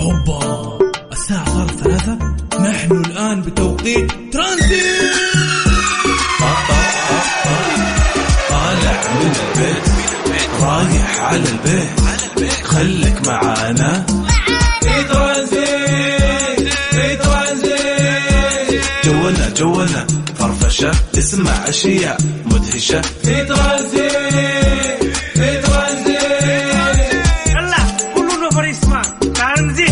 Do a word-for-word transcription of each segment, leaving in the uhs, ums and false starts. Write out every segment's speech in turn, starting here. أوبا الساعة صارت ثلاثة. نحن الآن بتوقيت ترانزيت. طالع من البيت رايح على البيت، خلك معانا في ترانزيت. في ترانزيت جولنا جولنا فرفشة، اسمع أشياء مدهشة في ترانزيت. في ترانزيت يلا كلنا فريق مع ترانزيت.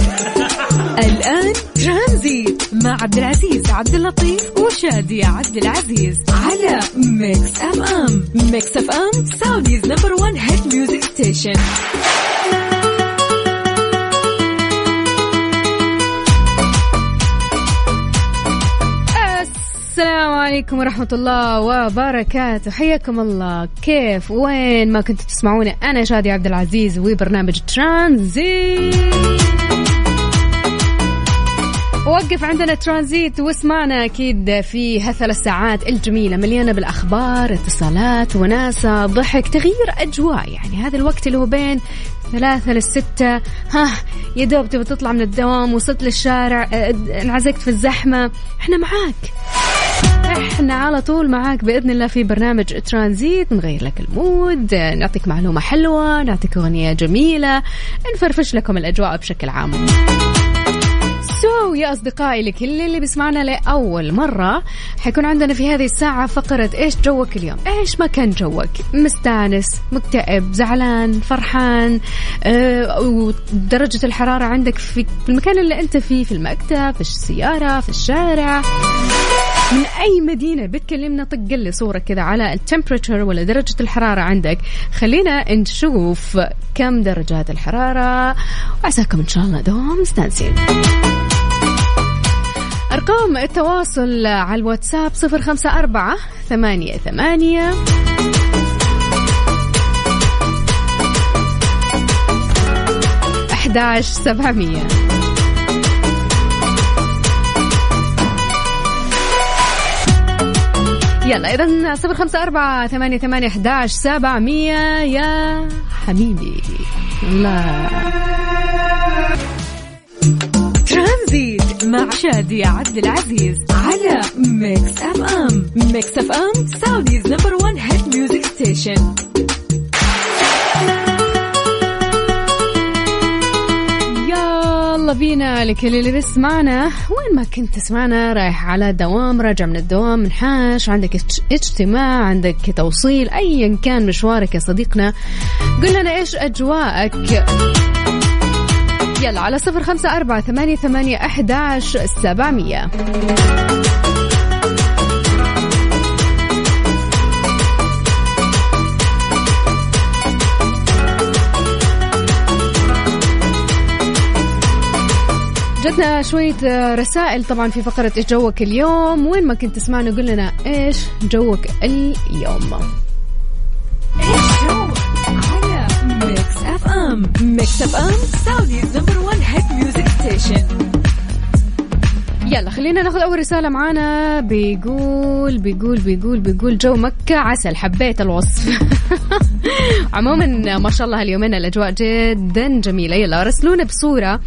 الآن ترانزيت مع عبد العزيز عبد اللطيف وشادي عبد العزيز على ميكس أف أم. ميكس أف أم سعوديز نمبر وان هيت ميوزك ستيشن. السلام عليكم ورحمة الله وبركاته، حياكم الله. كيف وين ما كنتوا تسمعونا، أنا شادي عبد العزيز وبرنامج ترانزيت. وقف عندنا ترانزيت واسمعنا أكيد في هالثلاث ساعات الجميلة مليانة بالأخبار، اتصالات، وناسة، ضحك، تغيير أجواء. يعني هذا الوقت اللي هو بين ثلاثة للستة، ها يدوب تبي تطلع من الدوام، وصلت للشارع، انعزقت في الزحمة، احنا معاك، احنا على طول معاك بإذن الله في برنامج ترانزيت. نغير لك المود، نعطيك معلومة حلوة، نعطيك أغنية جميلة، نفرفش لكم الأجواء بشكل عام. سو يا أصدقائي لكل اللي بيسمعنا لأول مرة، حيكون عندنا في هذه الساعة فقرة إيش جوك اليوم. إيش ما كان جوك، مستانس، مكتئب، زعلان، فرحان، اه ودرجة الحرارة عندك في المكان اللي أنت فيه، في المكتب، في السيارة، في الشارع، من أي مدينة بتكلمنا، طق لي صورة كذا على التمبريتشر ولا درجة الحرارة عندك. خلينا نشوف كم درجات الحرارة، وعساكم إن شاء الله دوم مستانسين. أرقام التواصل على الواتساب صفر خمسة أربعة ثمانية ثمانية أحد عشر سبعمية. يلا إذن صفر خمسة أربعة ثمانية ثمانية أحد عشر سبعمية يا حبيبي. لا ترانزيت مع شادي عبد العزيز على ميكس أف أم. ميكس أف أم سعوديز نمبر وان هيت ميوزك ستيشن. يلا بينا لكل اللي بسمعنا وين ما كنت تسمعنا، رايح على دوام، راجع من الدوام، منحاش، عندك اجتماع، عندك توصيل، أيا كان مشوارك يا صديقنا، قل لنا إيش أجواءك. يلا على صفر خمسة أربعة ثمانية ثمانية أحداش سبعمية. جتنا شوية رسائل طبعا في فقرة إيش جوك اليوم. وين ما كنت تسمعنا قل لنا إيش جوك اليوم. ميكس أف أم سعوديز نمبر وان هيت ميوزك ستيشن. يلا خلينا ناخذ أول رسالة معانا. بيقول بيقول بيقول بيقول جو مكة عسل، حبيت الوصف. عموما ما شاء الله اليومين الأجواء جدا جميلة. يلا رسلونا بصورة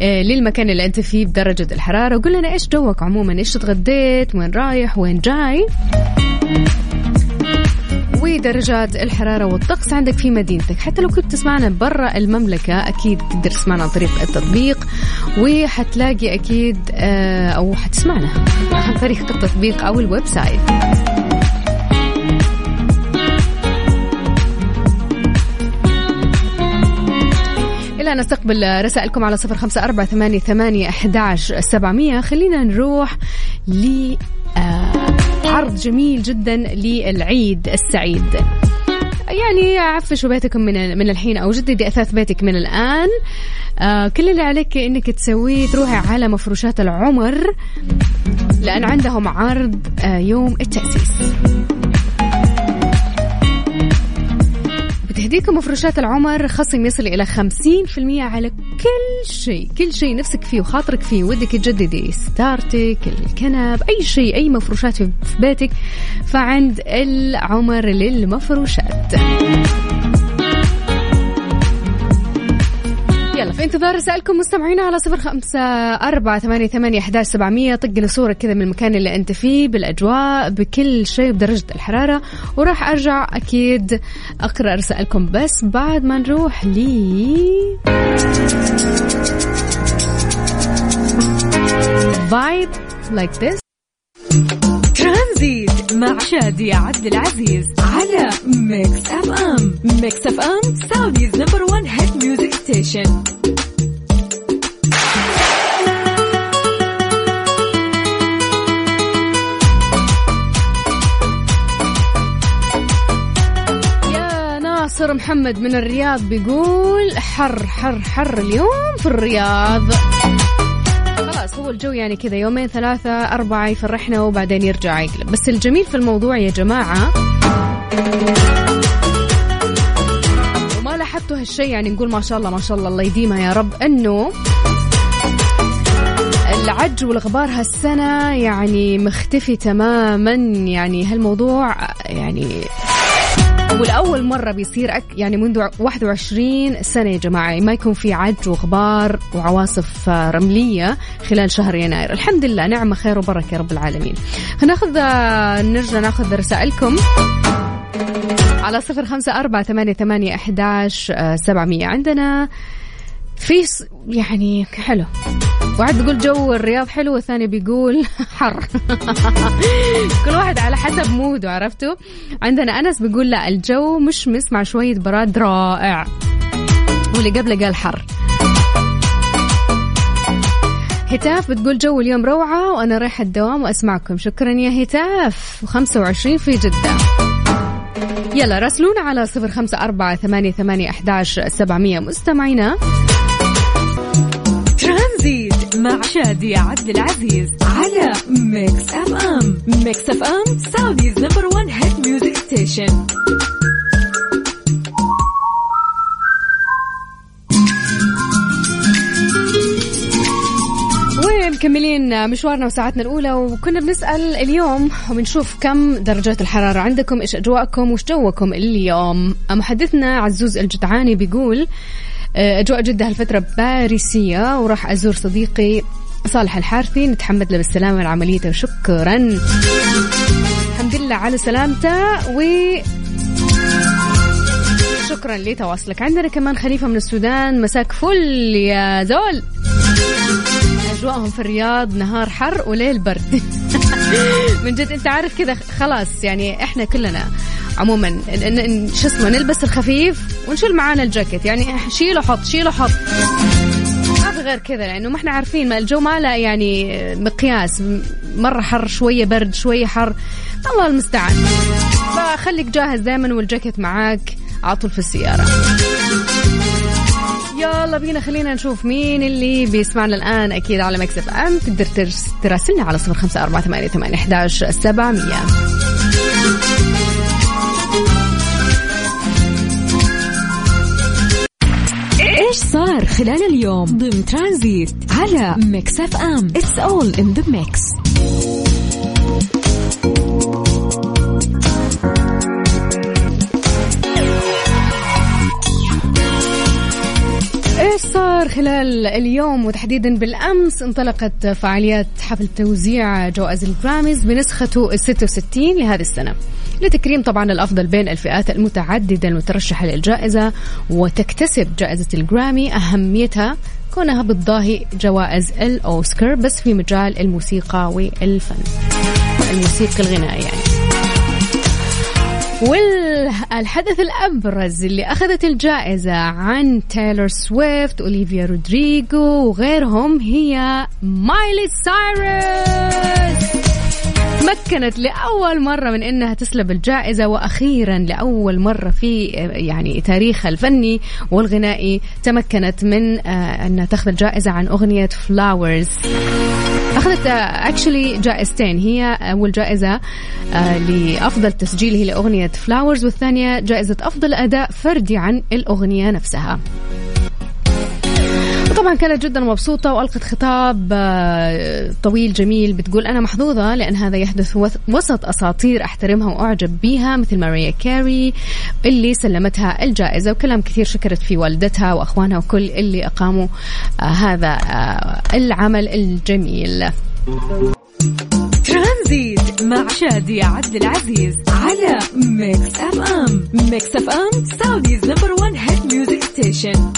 للمكان اللي أنت فيه بدرجة الحرارة، وقول لنا إيش جوك عموما، إيش تغديت، وين رايح، وين جاي، درجات الحرارة والطقس عندك في مدينتك. حتى لو كنت تسمعنا برا المملكة أكيد تقدر تسمعنا عن طريق التطبيق، وحتلاقي أكيد أو حتسمعنا عن طريق التطبيق أو الويب سايت. إلا نستقبل رسائلكم على صفر خمسة أربعة ثمانية ثمانية أحداش سبعمية. خلينا نروح ل عرض جميل جدا للعيد السعيد. يعني عفشوا بيتكم من من الحين، أو جددي أثاث بيتك من الآن. آه كل اللي عليك إنك تسويه تروحي على مفروشات العمر، لأن عندهم عرض آه يوم التأسيس. بتهديكم مفروشات العمر خصم يصل إلى خمسين بالمية على كل شيء. كل شيء نفسك فيه وخاطرك فيه، ودك تجددي ستارتك، الكنب، أي شيء، أي مفروشات في بيتك، فعند العمر للمفروشات. في انتظار رسائلكم مستمعينا على صفر خمسة أربعة ثمانية ثمانية واحد واحد سبعمية. طقلي صورة كذا من المكان اللي أنت فيه بالأجواء بكل شيء بدرجة الحرارة، وراح أرجع أكيد أقرأ رسائلكم بس بعد ما نروح لي vibe like this. ترانزيت مع شادي عبد العزيز على ميكس اف ام. ميكس اف ام سعوديز نمبر وان هيت ميوزك ستيشن. ناصر محمد من الرياض بيقول حر حر حر اليوم في الرياض. خلاص هو الجو يعني كذا يومين ثلاثة أربعة يفرحنا وبعدين يرجع يقلب، بس الجميل في الموضوع يا جماعة وما لاحظتوا هالشي، يعني نقول ما شاء الله ما شاء الله الله يديمها يا رب، أنه العج والغبار هالسنة يعني مختفي تماما. يعني هالموضوع يعني والأول مرة بيصير أك يعني منذ واحد وعشرين سنة يا جماعة ما يكون في عج وغبار وعواصف رملية خلال شهر يناير. الحمد لله نعمة خير وبركة يا رب العالمين. هناخذ نرجع ناخذ رسائلكم على صفر خمسة أربعة ثمانية ثمانية واحد واحد سبعمية. عندنا في يعني حلو، واحد بيقول جو الرياض حلو والثاني بيقول حر كل واحد على حسب موده عرفتوا. عندنا أنس بيقول لا الجو مشمس مع شوية براد رائع، واللي قبله قال حر. هتاف بتقول جو اليوم روعة وأنا رايحة الدوام وأسمعكم. شكرا يا هتاف، وخمسة وعشرين في جدة. يلا راسلونا على صفر خمسة أربعة ثمانية ثمانية واحد واحد سبعمية مستمعينا. ترانزيت مع شادي عبد العزيز على ميكس اف ام. ميكس اف ام سعوديز نمبر وان هيت ميوزك ستيشن. مكملين مشوارنا وساعتنا الأولى، وكنا بنسأل اليوم وبنشوف كم درجات الحرارة عندكم، إيش أجواءكم وش جوكم اليوم. محدثنا عزوز الجدعاني بيقول أجواء جدة هالفترة باريسية، وراح أزور صديقي صالح الحارثي، نتحمد له بالسلامة لعمليته وشكرا. الحمد لله على سلامته و شكرا لتواصلك. عندنا كمان خليفة من السودان، مساك فل يا زول. أجواءهم في الرياض نهار حر وليل برد من جد أنت عارف كذا خلاص، يعني إحنا كلنا عموما شو اسمه نلبس الخفيف ونشيل معانا الجاكيت، يعني شيله حط شيله حط ما في غير كذا، لأنه ما إحنا عارفين ما الجو ما لا يعني مقياس، مرة حر شوية برد شوية حر، الله المستعان. فخليك جاهز دائما والجاكيت معاك على طول في السيارة. يلا بينا خلينا نشوف مين اللي بيسمعنا الآن أكيد على ميكس اف ام. تقدر تراسلنا على صفر خمسة أربعة ثمانية ثمانية واحد واحد سبعمية. إيش صار خلال اليوم ضمن ترانزيت على ميكس اف ام. It's all in the mix. صار خلال اليوم وتحديدا بالأمس انطلقت فعاليات حفل توزيع جوائز الجراميز بنسخته الستة وستين لهذه السنة، لتكريم طبعا الأفضل بين الفئات المتعددة المترشحة للجائزة. وتكتسب جائزة الجرامي أهميتها كونها بتضاهي جوائز الأوسكار بس في مجال الموسيقى والفن، الموسيقى الغنائية يعني. والحدث الأبرز اللي أخذت الجائزة عن تايلور سويفت، أوليفيا رودريغو وغيرهم هي مايلي سايروس. تمكنت لأول مرة من أنها تسلب الجائزة، وأخيرا لأول مرة في يعني تاريخها الفني والغنائي تمكنت من أنها تأخذ الجائزة عن أغنية فلاورز. أخذت actually جائزتين، هي أول جائزة لأفضل تسجيل هي لأغنية فلاورز، والثانية جائزة أفضل أداء فردي عن الأغنية نفسها. طبعا كانت جدا مبسوطة وألقت خطاب طويل جميل بتقول أنا محظوظة لأن هذا يحدث وسط أساطير أحترمها وأعجب بيها مثل ماريا كاري اللي سلمتها الجائزة وكلام كثير شكرت في والدتها وأخوانها وكل اللي أقاموا هذا العمل الجميل. ترانزيت مع شادي عبد العزيز على ميكس أف أم. ميكس أف أم سعوديز نمبر وان هيت ميوزك ستيشن.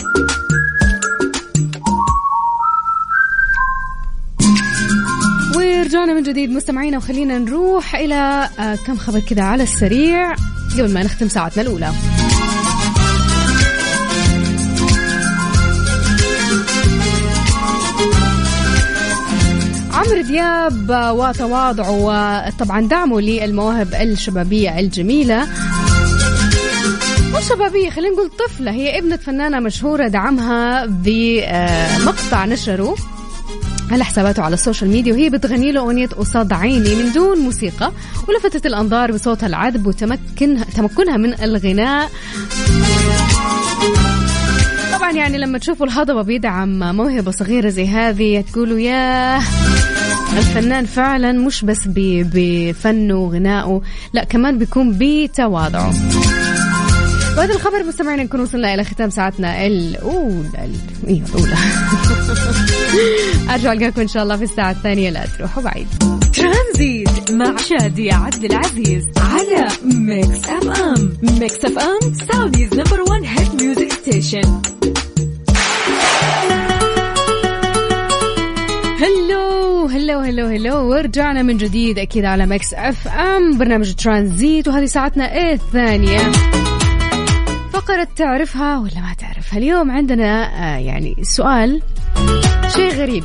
ورجعنا من جديد مستمعينا وخلينا نروح إلى كم خبر كذا على السريع قبل ما نختم ساعتنا الأولى. عمرو دياب وتواضعه وطبعا دعمه للمواهب الشبابية الجميلة والشبابية خلينا نقول طفلة هي ابنة فنانة مشهورة دعمها بمقطع نشره على حساباته على السوشيال ميديا وهي بتغني له أغنية قصاد عيني من دون موسيقى ولفتت الأنظار بصوتها العذب وتمكنها تمكنها من الغناء. طبعا يعني لما تشوفوا الهضبة بيدعم موهبة صغيرة زي هذه تقولوا ياه الفنان فعلا مش بس بفنه وغنائه لا كمان بيكون بتواضعه. وهذا الخبر مستمعين نكون وصلنا إلى ختام ساعتنا الأولى. إيه الأولى أرجع ألقاكم إن شاء الله في الساعة الثانية لا تروحوا بعيد. ترانزيت مع شادي عبد العزيز على ميكس أف أم. ميكس أف أم سعوديز نمبر وان هيت ميوزك ستيشن. هلو هلو هلو هلو ورجعنا من جديد أكيد على ميكس أف أم برنامج ترانزيت وهذه ساعتنا الثانية. فقرة تعرفها ولا ما تعرفها اليوم عندنا آه يعني سؤال شيء غريب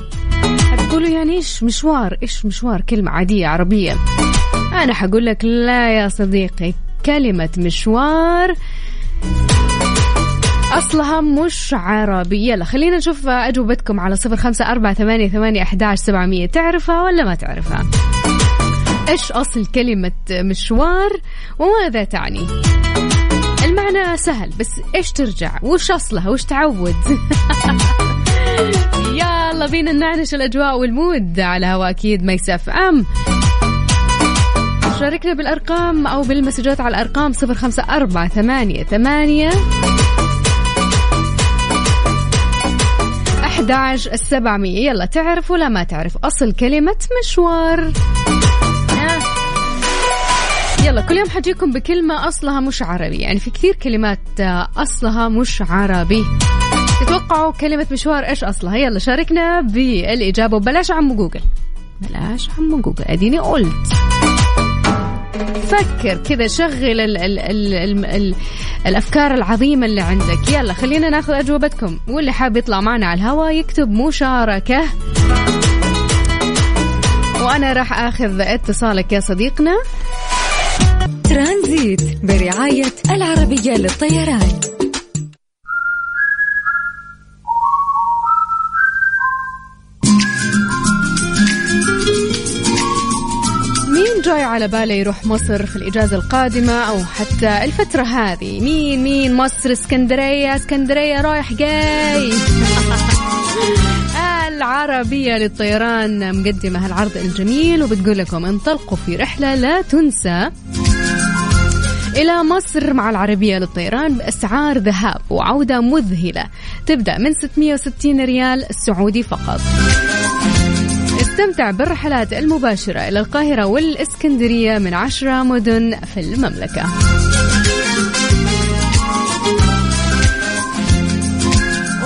هتقولوا يعني إيش مشوار إيش مشوار كلمة عادية عربية أنا حقول لك لا يا صديقي كلمة مشوار أصلها مش عربي. يلا خلينا نشوف أجوبتكم على صفر خمسة أربعة ثمانية ثمانية أحد عشر سبعمية. تعرفها ولا ما تعرفها؟ إيش أصل كلمة مشوار وماذا تعني؟ المعنى سهل بس إيش ترجع وش أصلها وش تعود. يلا بينا نعنش الأجواء والمود على هوا أكيد ميكس أف أم. شاركنا بالأرقام أو بالمسجات على الأرقام صفر خمسة أربعة ثمانية ثمانية أحد عشر سبعمية. يلا تعرف ولا ما تعرف أصل كلمة مشوار؟ يلا كل يوم حجيكم بكلمة أصلها مش عربي يعني في كثير كلمات أصلها مش عربي تتوقعوا كلمة مشوار إيش أصلها؟ يلا شاركنا بالإجابة وبلاش عم جوجل بلاش عم جوجل أديني قلت فكر كذا شغل ال ال ال ال ال الأفكار العظيمة اللي عندك. يلا خلينا ناخذ أجوبتكم واللي حاب يطلع معنا على الهوا يكتب مشاركة وأنا راح أخذ اتصالك يا صديقنا. ترانزيت برعاية العربية للطيران. مين جاي على باله يروح مصر في الإجازة القادمة أو حتى الفترة هذه؟ مين مين مصر اسكندرية اسكندرية رايح جاي. العربية للطيران مقدمة هالعرض الجميل وبتقول لكم انطلقوا في رحلة لا تنسى إلى مصر مع العربية للطيران بأسعار ذهاب وعودة مذهلة تبدأ من ستمية وستين ريال سعودي فقط. استمتع بالرحلات المباشرة إلى القاهرة والإسكندرية من عشرة مدن في المملكة.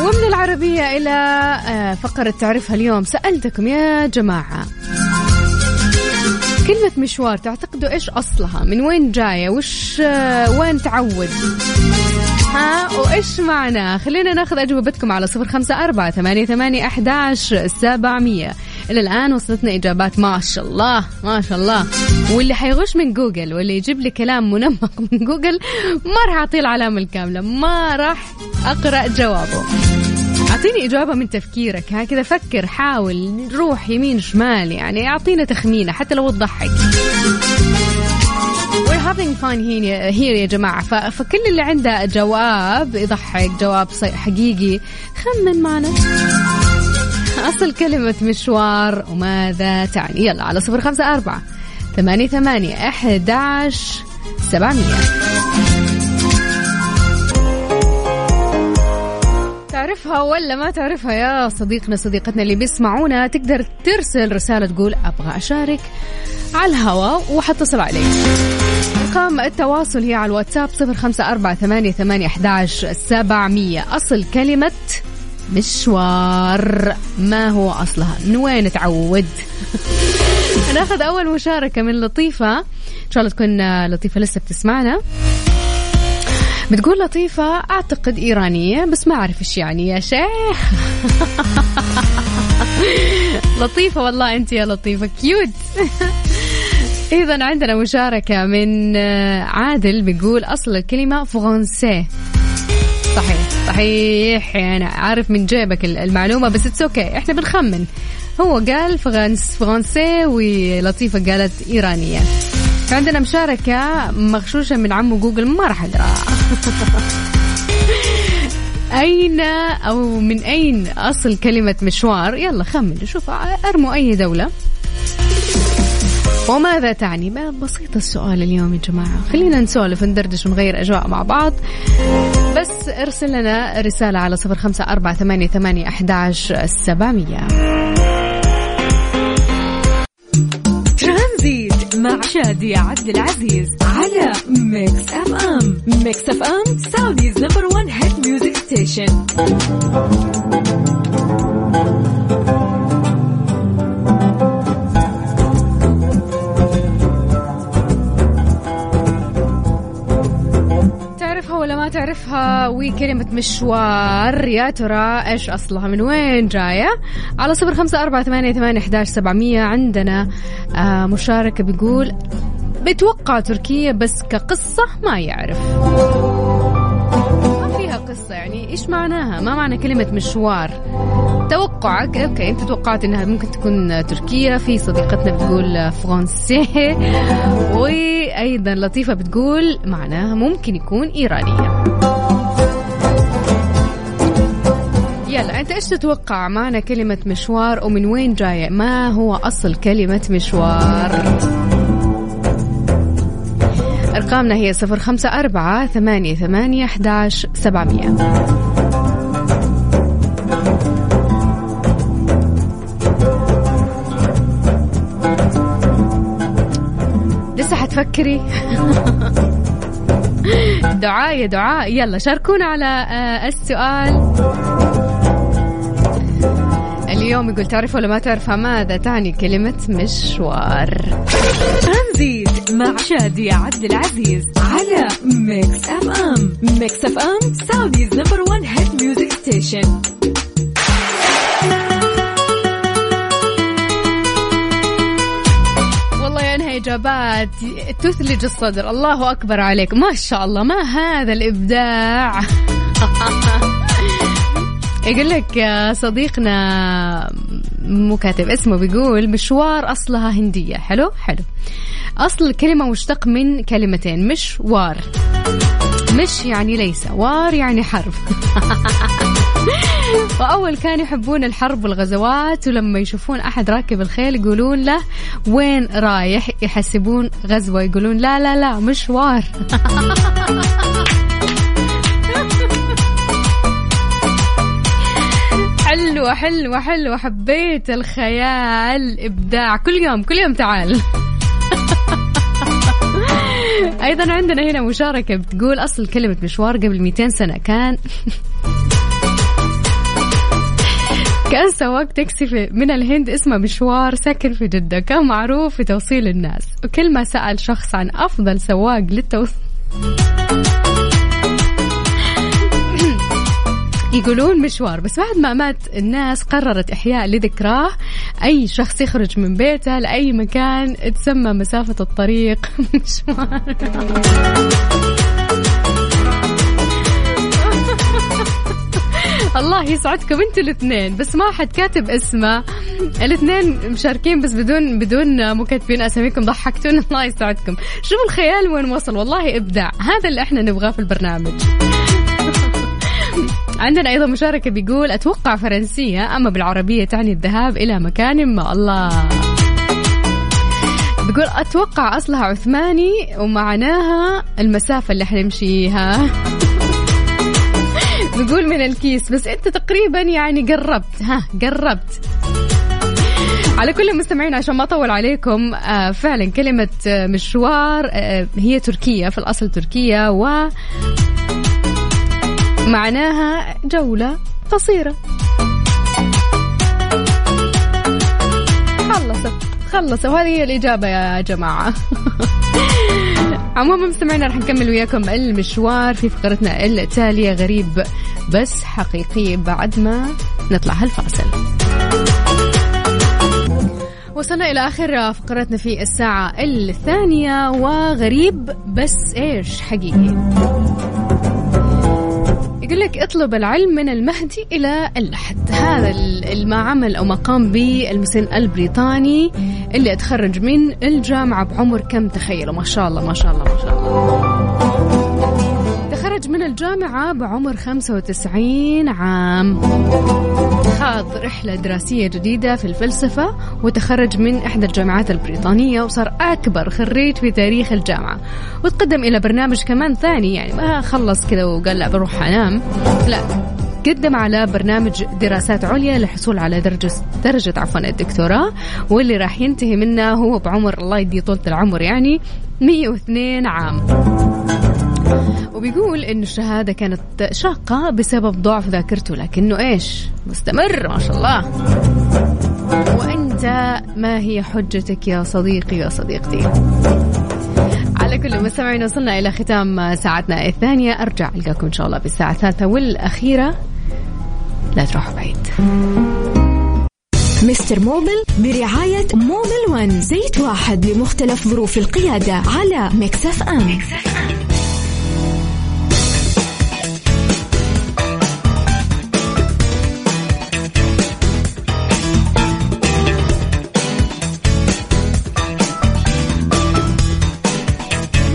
ومن العربية إلى فقرة تعرفها اليوم سألتكم يا جماعة كلمة مشوار تعتقدوا إيش أصلها؟ من وين جاية؟ وش وين تعود؟ ها وإيش معناه؟ خلينا ناخذ أجوبتكم على صفر خمسة أربعة ثمانية ثمانية أحد عشر سبعمية. إلى الآن وصلتنا إجابات ما شاء الله ما شاء الله واللي حيغش من جوجل واللي يجيب لي كلام منمق من جوجل ما راح أعطيه العلامة الكاملة ما راح أقرأ جوابه. أعطيني إجابة من تفكيرك هكذا فكر حاول روح يمين شمال يعني أعطينا تخمينة حتى لو تضحك. having fun here, here يا جماعة. فكل اللي عنده جواب يضحك, جواب حقيقي, خمن معنا أصل كلمة مشوار وماذا تعني. يلا على صفر خمسة أربعة ثمانية ثمانية أحد عشر سبعمية. تعرفها ولا ما تعرفها يا صديقنا صديقتنا اللي بيسمعونا؟ تقدر ترسل رسالة تقول أبغى أشارك على الهواء وحتصل عليك. رقم التواصل هي على الواتساب صفر خمسة أربعة ثمانية ثمانية أحد عشر سبعمية. أصل كلمة مشوار ما هو أصلها؟ من وين تعود؟ هناخذ أول مشاركة من لطيفة, إن شاء الله تكون لطيفة لسه بتسمعنا. بتقول لطيفة أعتقد إيرانية بس ما أعرف إيش يعني يا شيخ. لطيفة والله أنت يا لطيفة كيوت. إذن عندنا مشاركة من عادل بيقول أصل الكلمة فرنسي. صحيح صحيح, يعني عارف من جيبك المعلومة بس it's okay, إحنا بنخمن. هو قال فرنس فرنسي ولطيفة قالت إيرانية. عندنا مشاركة مغشوشة من عمو جوجل ما راح أدرى. أين أو من أين أصل كلمة مشوار؟ يلا خمن, شوف أرموا أي دولة وماذا تعني. بسيط السؤال اليوم يا جماعة, خلينا نسولف ندردش ونغير أجواء مع بعض. بس ارسل لنا رسالة على صفر خمسة أربعة ثمانية ثمانية أحد عشر سبعمية. ترانزيت مع شادي عبد العزيز على ميكس اف ام. ميكس اف ام سعوديز نمبر وان هيت ميوزك ستيشن. تعرفها ولا ما تعرفها؟ وكلمة مشوار يا ترى إيش أصلها, من وين جاية؟ على صفر خمسة أربعة ثمانية ثمانية أحداش سبعمية. عندنا آه مشاركة بيقول بتوقع تركيا بس كقصة ما يعرف ما فيها قصة, يعني إيش معناها؟ ما معنى كلمة مشوار؟ توقعك أوكي أنت توقعت أنها ممكن تكون تركيا. في صديقتنا بتقول فرنسي, وأيضا لطيفة بتقول معناها ممكن يكون إيرانية. يلا أنت إيش تتوقع معنى كلمة مشوار ومن وين جاية؟ ما هو أصل كلمة مشوار؟ أرقامنا هي صفر خمسة أربعة ثمانية ثمانية أحداش سبعمية. فكري. دعاء يا دعاء, يلا شاركونا على السؤال اليوم. يقول تعرف ولا ما تعرفها ماذا تعني كلمة مشوار؟ ترانزيت مع شادي عبد العزيز على ميكس اف ام. ميكس اف ام سعوديز نمبر وان هيت ميوزك ستيشن. إجابات تثلج الصدر, الله أكبر عليك ما شاء الله, ما هذا الإبداع. يقول لك صديقنا مو كاتب اسمه بيقول مشوار أصلها هندية. حلو حلو. أصل الكلمة مشتق من كلمتين, مشوار مش يعني ليس, وار يعني حرب. وأول كان يحبون الحرب والغزوات, ولما يشوفون أحد راكب الخيل يقولون له وين رايح, يحسبون غزوة, يقولون لا لا لا مشوار. حلو حلو حلو, حبيت الخيال, إبداع. كل يوم كل يوم تعال. أيضا عندنا هنا مشاركة بتقول أصل كلمة مشوار قبل مئتين سنة كان كان سواق تاكسي من الهند اسمه مشوار ساكن في جدة, كان معروف في توصيل الناس, وكل ما سأل شخص عن أفضل سواق للتوصيل يقولون مشوار. بس بعد ما مات الناس قررت إحياء لذكراه, أي شخص يخرج من بيته لأي مكان تسمى مسافة الطريق مشوار. الله يسعدكم انتوا الاثنين, بس ما حد كاتب اسمه. الاثنين مشاركين بس بدون بدون مكتبين اساميكم, ضحكتونا. الله يسعدكم, شوفوا الخيال وين وصل, والله ابداع, هذا اللي احنا نبغاه في البرنامج. عندنا ايضا مشاركة بيقول اتوقع فرنسية اما بالعربية تعني الذهاب الى مكان ما. الله, بيقول اتوقع اصلها عثماني ومعناها المسافة اللي حنمشيها. بيقول من الكيس, بس انت تقريبا يعني قربت, ها قربت. على كل المستمعين عشان ما أطول عليكم, فعلا كلمة مشوار هي تركية, في الأصل تركية, ومعناها جولة قصيرة. خلصت خلصت, وهذه هي الإجابة يا جماعة. عموما مستمعينا رح نكمل وياكم المشوار في فقرتنا التالية, غريب بس حقيقي, بعد ما نطلع هالفاصل. وصلنا إلى آخر فقرتنا في الساعة الثانية, وغريب بس إيش حقيقي. يقول لك اطلب العلم من المهدي إلى اللحد, هذا ما عمل أو ما قام به المسن البريطاني اللي اتخرج من الجامعة بعمر كم تخيلوا؟ ما شاء الله ما شاء الله ما شاء الله, تخرج من الجامعة بعمر خمسة وتسعين عام, خاض رحلة دراسية جديدة في الفلسفة, وتخرج من إحدى الجامعات البريطانية وصار أكبر خريج في تاريخ الجامعة, وتقدم إلى برنامج كمان ثاني, يعني ما خلص كذا وقال لا بروح أنام, لا قدم على برنامج دراسات عليا للحصول على درجة درجة عفوا الدكتوراه, واللي راح ينتهي منه هو بعمر الله يديه طولة العمر يعني مئة واثنين عام. وبيقول إن الشهادة كانت شاقة بسبب ضعف ذاكرته, لكنه إيش مستمر ما شاء الله. وأنت ما هي حجتك يا صديقي يا صديقتي؟ على كل مستمعين وصلنا إلى ختام ساعتنا الثانية, أرجع ألقاكم إن شاء الله بالساعة الثالثة والأخيرة, لا تروحوا بعيد. مستر موبل برعاية موبل وان, زيت واحد لمختلف ظروف القيادة, على ميكس إف إم. ميكس إف إم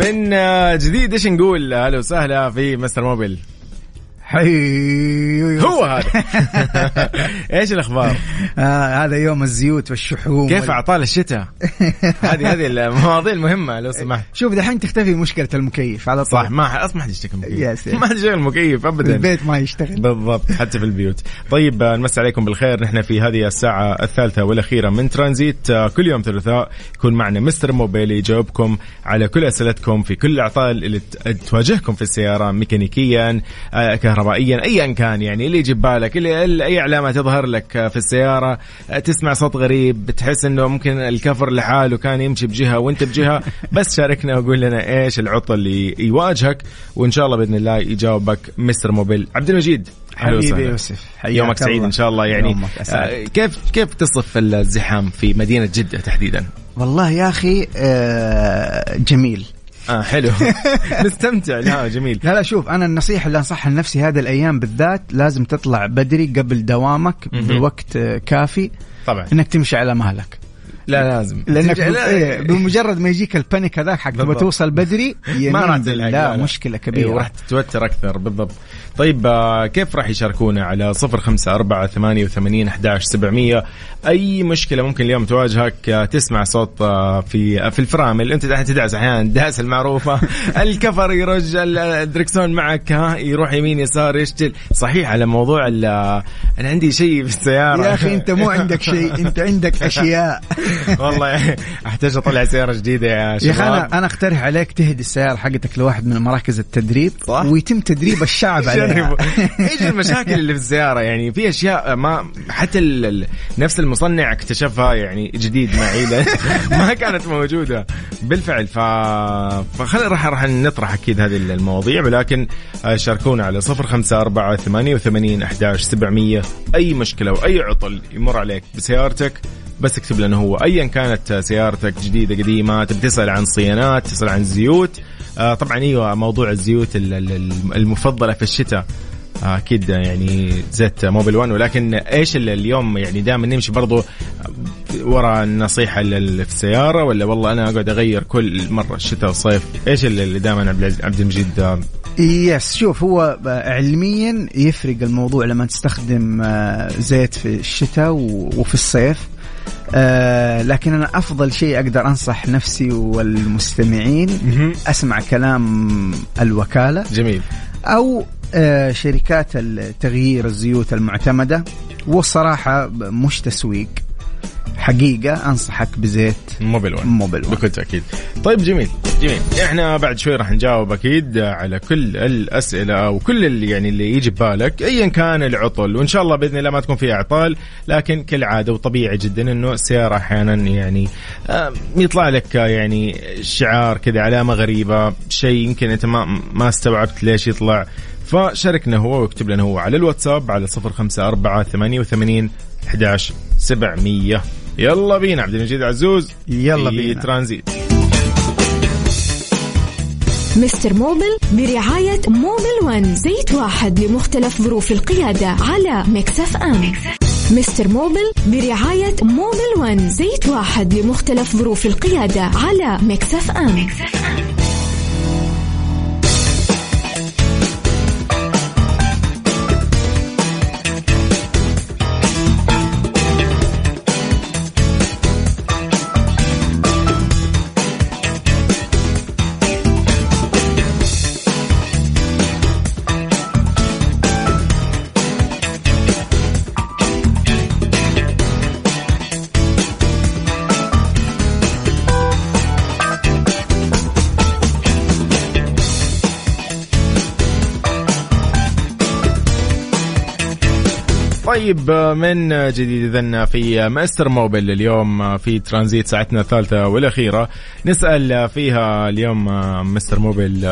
من جديد. ايش نقول؟ اهلا وسهلا في مستر موبل. حي هو هذا. ايش الاخبار؟ آه هذا يوم الزيوت والشحوم, كيف اعطال الشتاء. هذه هذه المواضيع المهمه لو سمحت. شوف دحين تختفي مشكله المكيف على طول, صح؟ ما اسمح لي اشتكي المكيف, ما حد يشتغل المكيف ابدا, البيت ما يشتغل بالضبط حتى في البيوت. طيب نمسي عليكم بالخير, نحن في هذه الساعه الثالثه والاخيره من ترانزيت. كل يوم ثلاثاء يكون معنا مستر موبيل يجاوبكم على كل اسئلتكم في كل الاعطال اللي تواجهكم في السياره, ميكانيكيا كهرباء ربائيا أيا كان, يعني اللي يجيب بالك, اللي أي علامة تظهر لك في السيارة, تسمع صوت غريب, بتحس إنه ممكن الكفر لحاله كان يمشي بجهة وأنت بجهة, بس شاركنا وقول لنا إيش العطل اللي يواجهك, وإن شاء الله بإذن الله يجاوبك مستر موبيل. عبد المجيد حبيبي يوسف, يومك سعيد إن شاء الله. يعني كيف كيف تصف الزحام في مدينة جدة تحديدا؟ والله يا أخي جميل, آه حلو. نستمتع. لا جميل. لا لا شوف, أنا النصيحة اللي أنصحها لنفسي هذه الأيام بالذات, لازم تطلع بدري قبل دوامك بوقت كافي طبعا, إنك تمشي على مهلك. لا لازم, لأنك بمجرد ما يجيك البانيك هذاك حق ما توصل بدري ما لا مشكلة كبيرة, وراح تتوتر أكثر. بالضبط. طيب كيف راح يشاركونا على صفر خمسة أربعة ثمانية وثمانين أحد عشر سبعمية؟ أي مشكلة ممكن اليوم تواجهك, تسمع صوت في في الفرامل, أنت تحت تدعس أحيانا الدهس المعروفة, الكفر يرجل, الدركسون معك ها يروح يمين يسار يشتل. صحيح على موضوع أنا عندي شيء في السيارة يا أخي. أنت مو عندك شيء, أنت عندك أشياء. والله أحتاج أطلع سيارة جديدة يا شباب. يا أخي أنا اقترح عليك تهدي السيارة حقتك لواحد من مراكز التدريب, ويتم تدريب الشعب. ايش المشاكل اللي في السياره؟ يعني في اشياء ما حتى ال... نفس المصنع اكتشفها يعني جديد معي, ما كانت موجوده بالفعل. ف فخلي راح راح نطرح اكيد هذه المواضيع, ولكن شاركونا على صفر خمسة أربعة ثمانية وثمانين أحد عشر سبعمية. اي مشكله واي عطل يمر عليك بسيارتك, بس اكتب لنا هو ايا كانت سيارتك, جديده قديمه, تبتسأل عن صيانات, تسأل عن زيوت. آه طبعا ايوه, موضوع الزيوت المفضله في الشتاء اكيد يعني زت موبايل وان. ولكن ايش اللي اليوم يعني دائما نمشي برضو وراء النصيحه اللي في السياره، ولا والله انا اقعد اغير كل مره شتاء وصيف؟ ايش اللي دائما عبد المجيد؟ يس شوف، هو علميا يفرق الموضوع لما تستخدم زيت في الشتاء وفي الصيف، أه لكن أنا أفضل شيء أقدر أنصح نفسي والمستمعين أسمع كلام الوكالة جميل أو أه شركات التغيير الزيوت المعتمدة، والصراحة مش تسويق حقيقة. أنصحك بزيت موبيل وان موبيل وان بكل تأكيد. طيب جميل جميل، إحنا بعد شوي راح نجاوب أكيد على كل الأسئلة وكل اللي يعني اللي يجي بالك أيا كان العطل، وإن شاء الله بإذن الله ما تكون فيه أعطال. لكن كالعادة وطبيعي جدا إنه السيارة أحيانا يعني يطلع لك يعني شعار كذا، علامة غريبة، شيء يمكن أنت ما ما استوعبت ليش يطلع. فشاركنا هو واكتب لنا هو على الواتساب على صفر خمسة أربعة ثمانية وثمانين أحد عشر سبعمية. يلا بينا عبد المجيد عزوز، يلا بينا ترانزيت. مستر موبل برعاية موبل وان، زيت واحد لمختلف ظروف القيادة، على ميكس اف ام. مستر موبل برعاية موبل وان، زيت واحد لمختلف ظروف القيادة، على ميكس اف ام. ميكس اف ام. طيب من جديد إذن في ماستر موبيل اليوم في ترانزيت ساعتنا الثالثة والأخيرة، نسأل فيها اليوم ماستر موبيل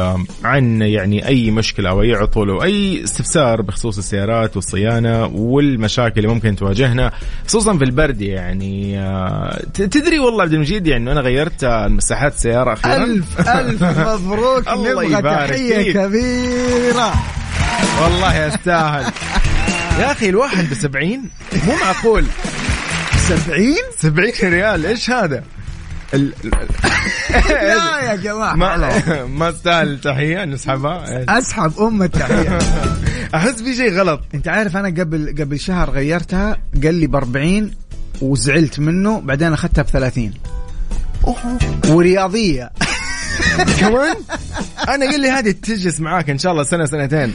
عن يعني أي مشكلة أو أي عطل أو أي استفسار بخصوص السيارات والصيانة والمشاكل اللي ممكن تواجهنا خصوصا في البرد. يعني تدري والله عبد المجيد يعني أنا غيرت مساحات السيارة أخيرا. ألف ألف مبروك. نبغى تحية كبيرة والله يستاهل يا أخي الواحد بسبعين، مو معقول. سبعين سبعين ريال، إيش هذا؟ ال... لا يا جماعة ما ما تستاهل تحية نسحبها. أسحب أم التحية. أحس في شيء غلط. أنت عارف أنا قبل قبل شهر غيرتها، قال لي بأربعين وزعلت منه، بعدين أخذتها بثلاثين ورياضية كمان. أنا قال لي هذه تجلس معاك إن شاء الله سنة سنتين.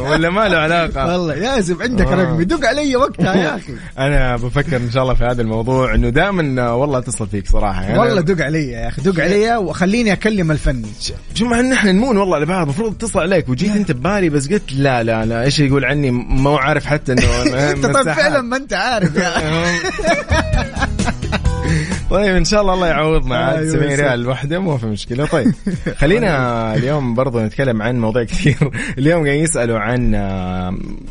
ولا ما له علاقة والله يازم عندك رقمي، دق علي وقتها يا أخي. أنا بفكر إن شاء الله في هذا الموضوع إنه دائما والله اتصل فيك صراحة يعني والله دق علي يا أخي، دق علي وخليني أكلم الفني. شو ما نحن نمون والله لبعض، مفروض اتصل عليك. وجيت أنت ببالي بس قلت لا لا لا إيش يقول عني، ما عارف حتى إنه أنت. طب فعلا ما أنت عارف يا أخي. طيب إن شاء الله الله يعوضنا عاد سبعين ريال واحدة مو في مشكلة. طيب خلينا اليوم برضو نتكلم عن موضوع كثير. اليوم قاعد يسألوا عن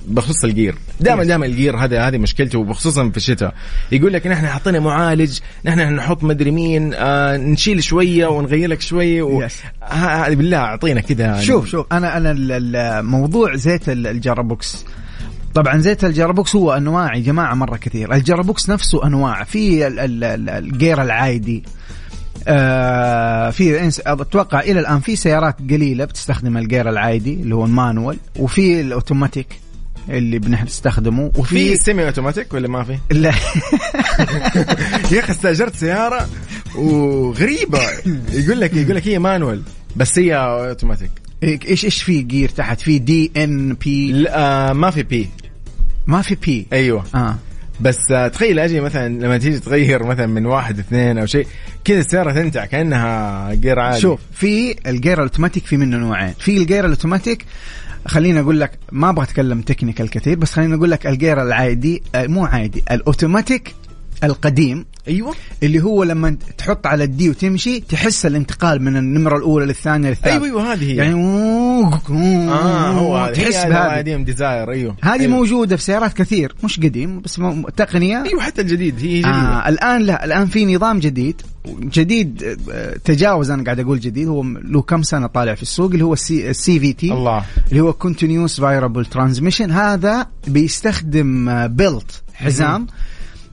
بخصوص الجير، دائما دائما الجير هذا هذه مشكلته وخصوصا في الشتاء. يقول لك نحن حطينا معالج، نحن نحط مدري مين، آه نشيل شوية ونغير لك شوية و... بالله أعطينا كده. شوف شوف أنا أنا الموضوع زيت الجرابوكس. طبعا زيت الجرابوكس هو انواع يا جماعه مره كثير. الجرابوكس نفسه انواع، في الجير العادي، في اتوقع الى الان في سيارات قليله بتستخدم الجير العادي اللي هو المانوال، وفي الاوتوماتيك اللي بنستخدمه، وفي سيمي اوتوماتيك. ولا ما في؟ لا يا اخي استاجرت سياره وغريبه، يقول لك يقول لك هي مانوال بس هي اوتوماتيك. ايش ايش في جير تحت، في دي ان بي. لا ما في بي، ما في بي. ايوه اه بس تخيل اجي مثلا لما تيجي تغير مثلا من واحد اثنين او شيء كذا السياره تنتع كانها جير عادي. شوف في الجير الاوتوماتيك في منه نوعين. في الجير الاوتوماتيك خليني اقول لك، ما ابغى اتكلم تكنيكال كثير بس خليني اقول لك الجير العادي مو عادي، الاوتوماتيك القديم ايوه اللي هو لما تحط على الدي وتمشي تحس الانتقال من النمره الاولى للثانيه للثالثه. ايوه هذه يعني اه هو تحس بهذا قديم ديزاير. ايوه هذه أيوة. موجوده في سيارات كثير مش قديم بس تقنيه. ايوه حتى الجديد هي جديده. آه الان لا الان في نظام جديد جديد تجاوز انا قاعد اقول جديد هو له كم سنه طالع في السوق اللي هو السي في تي اللي هو كونتينيوس فايربل ترانسميشن. هذا بيستخدم بيلت حزام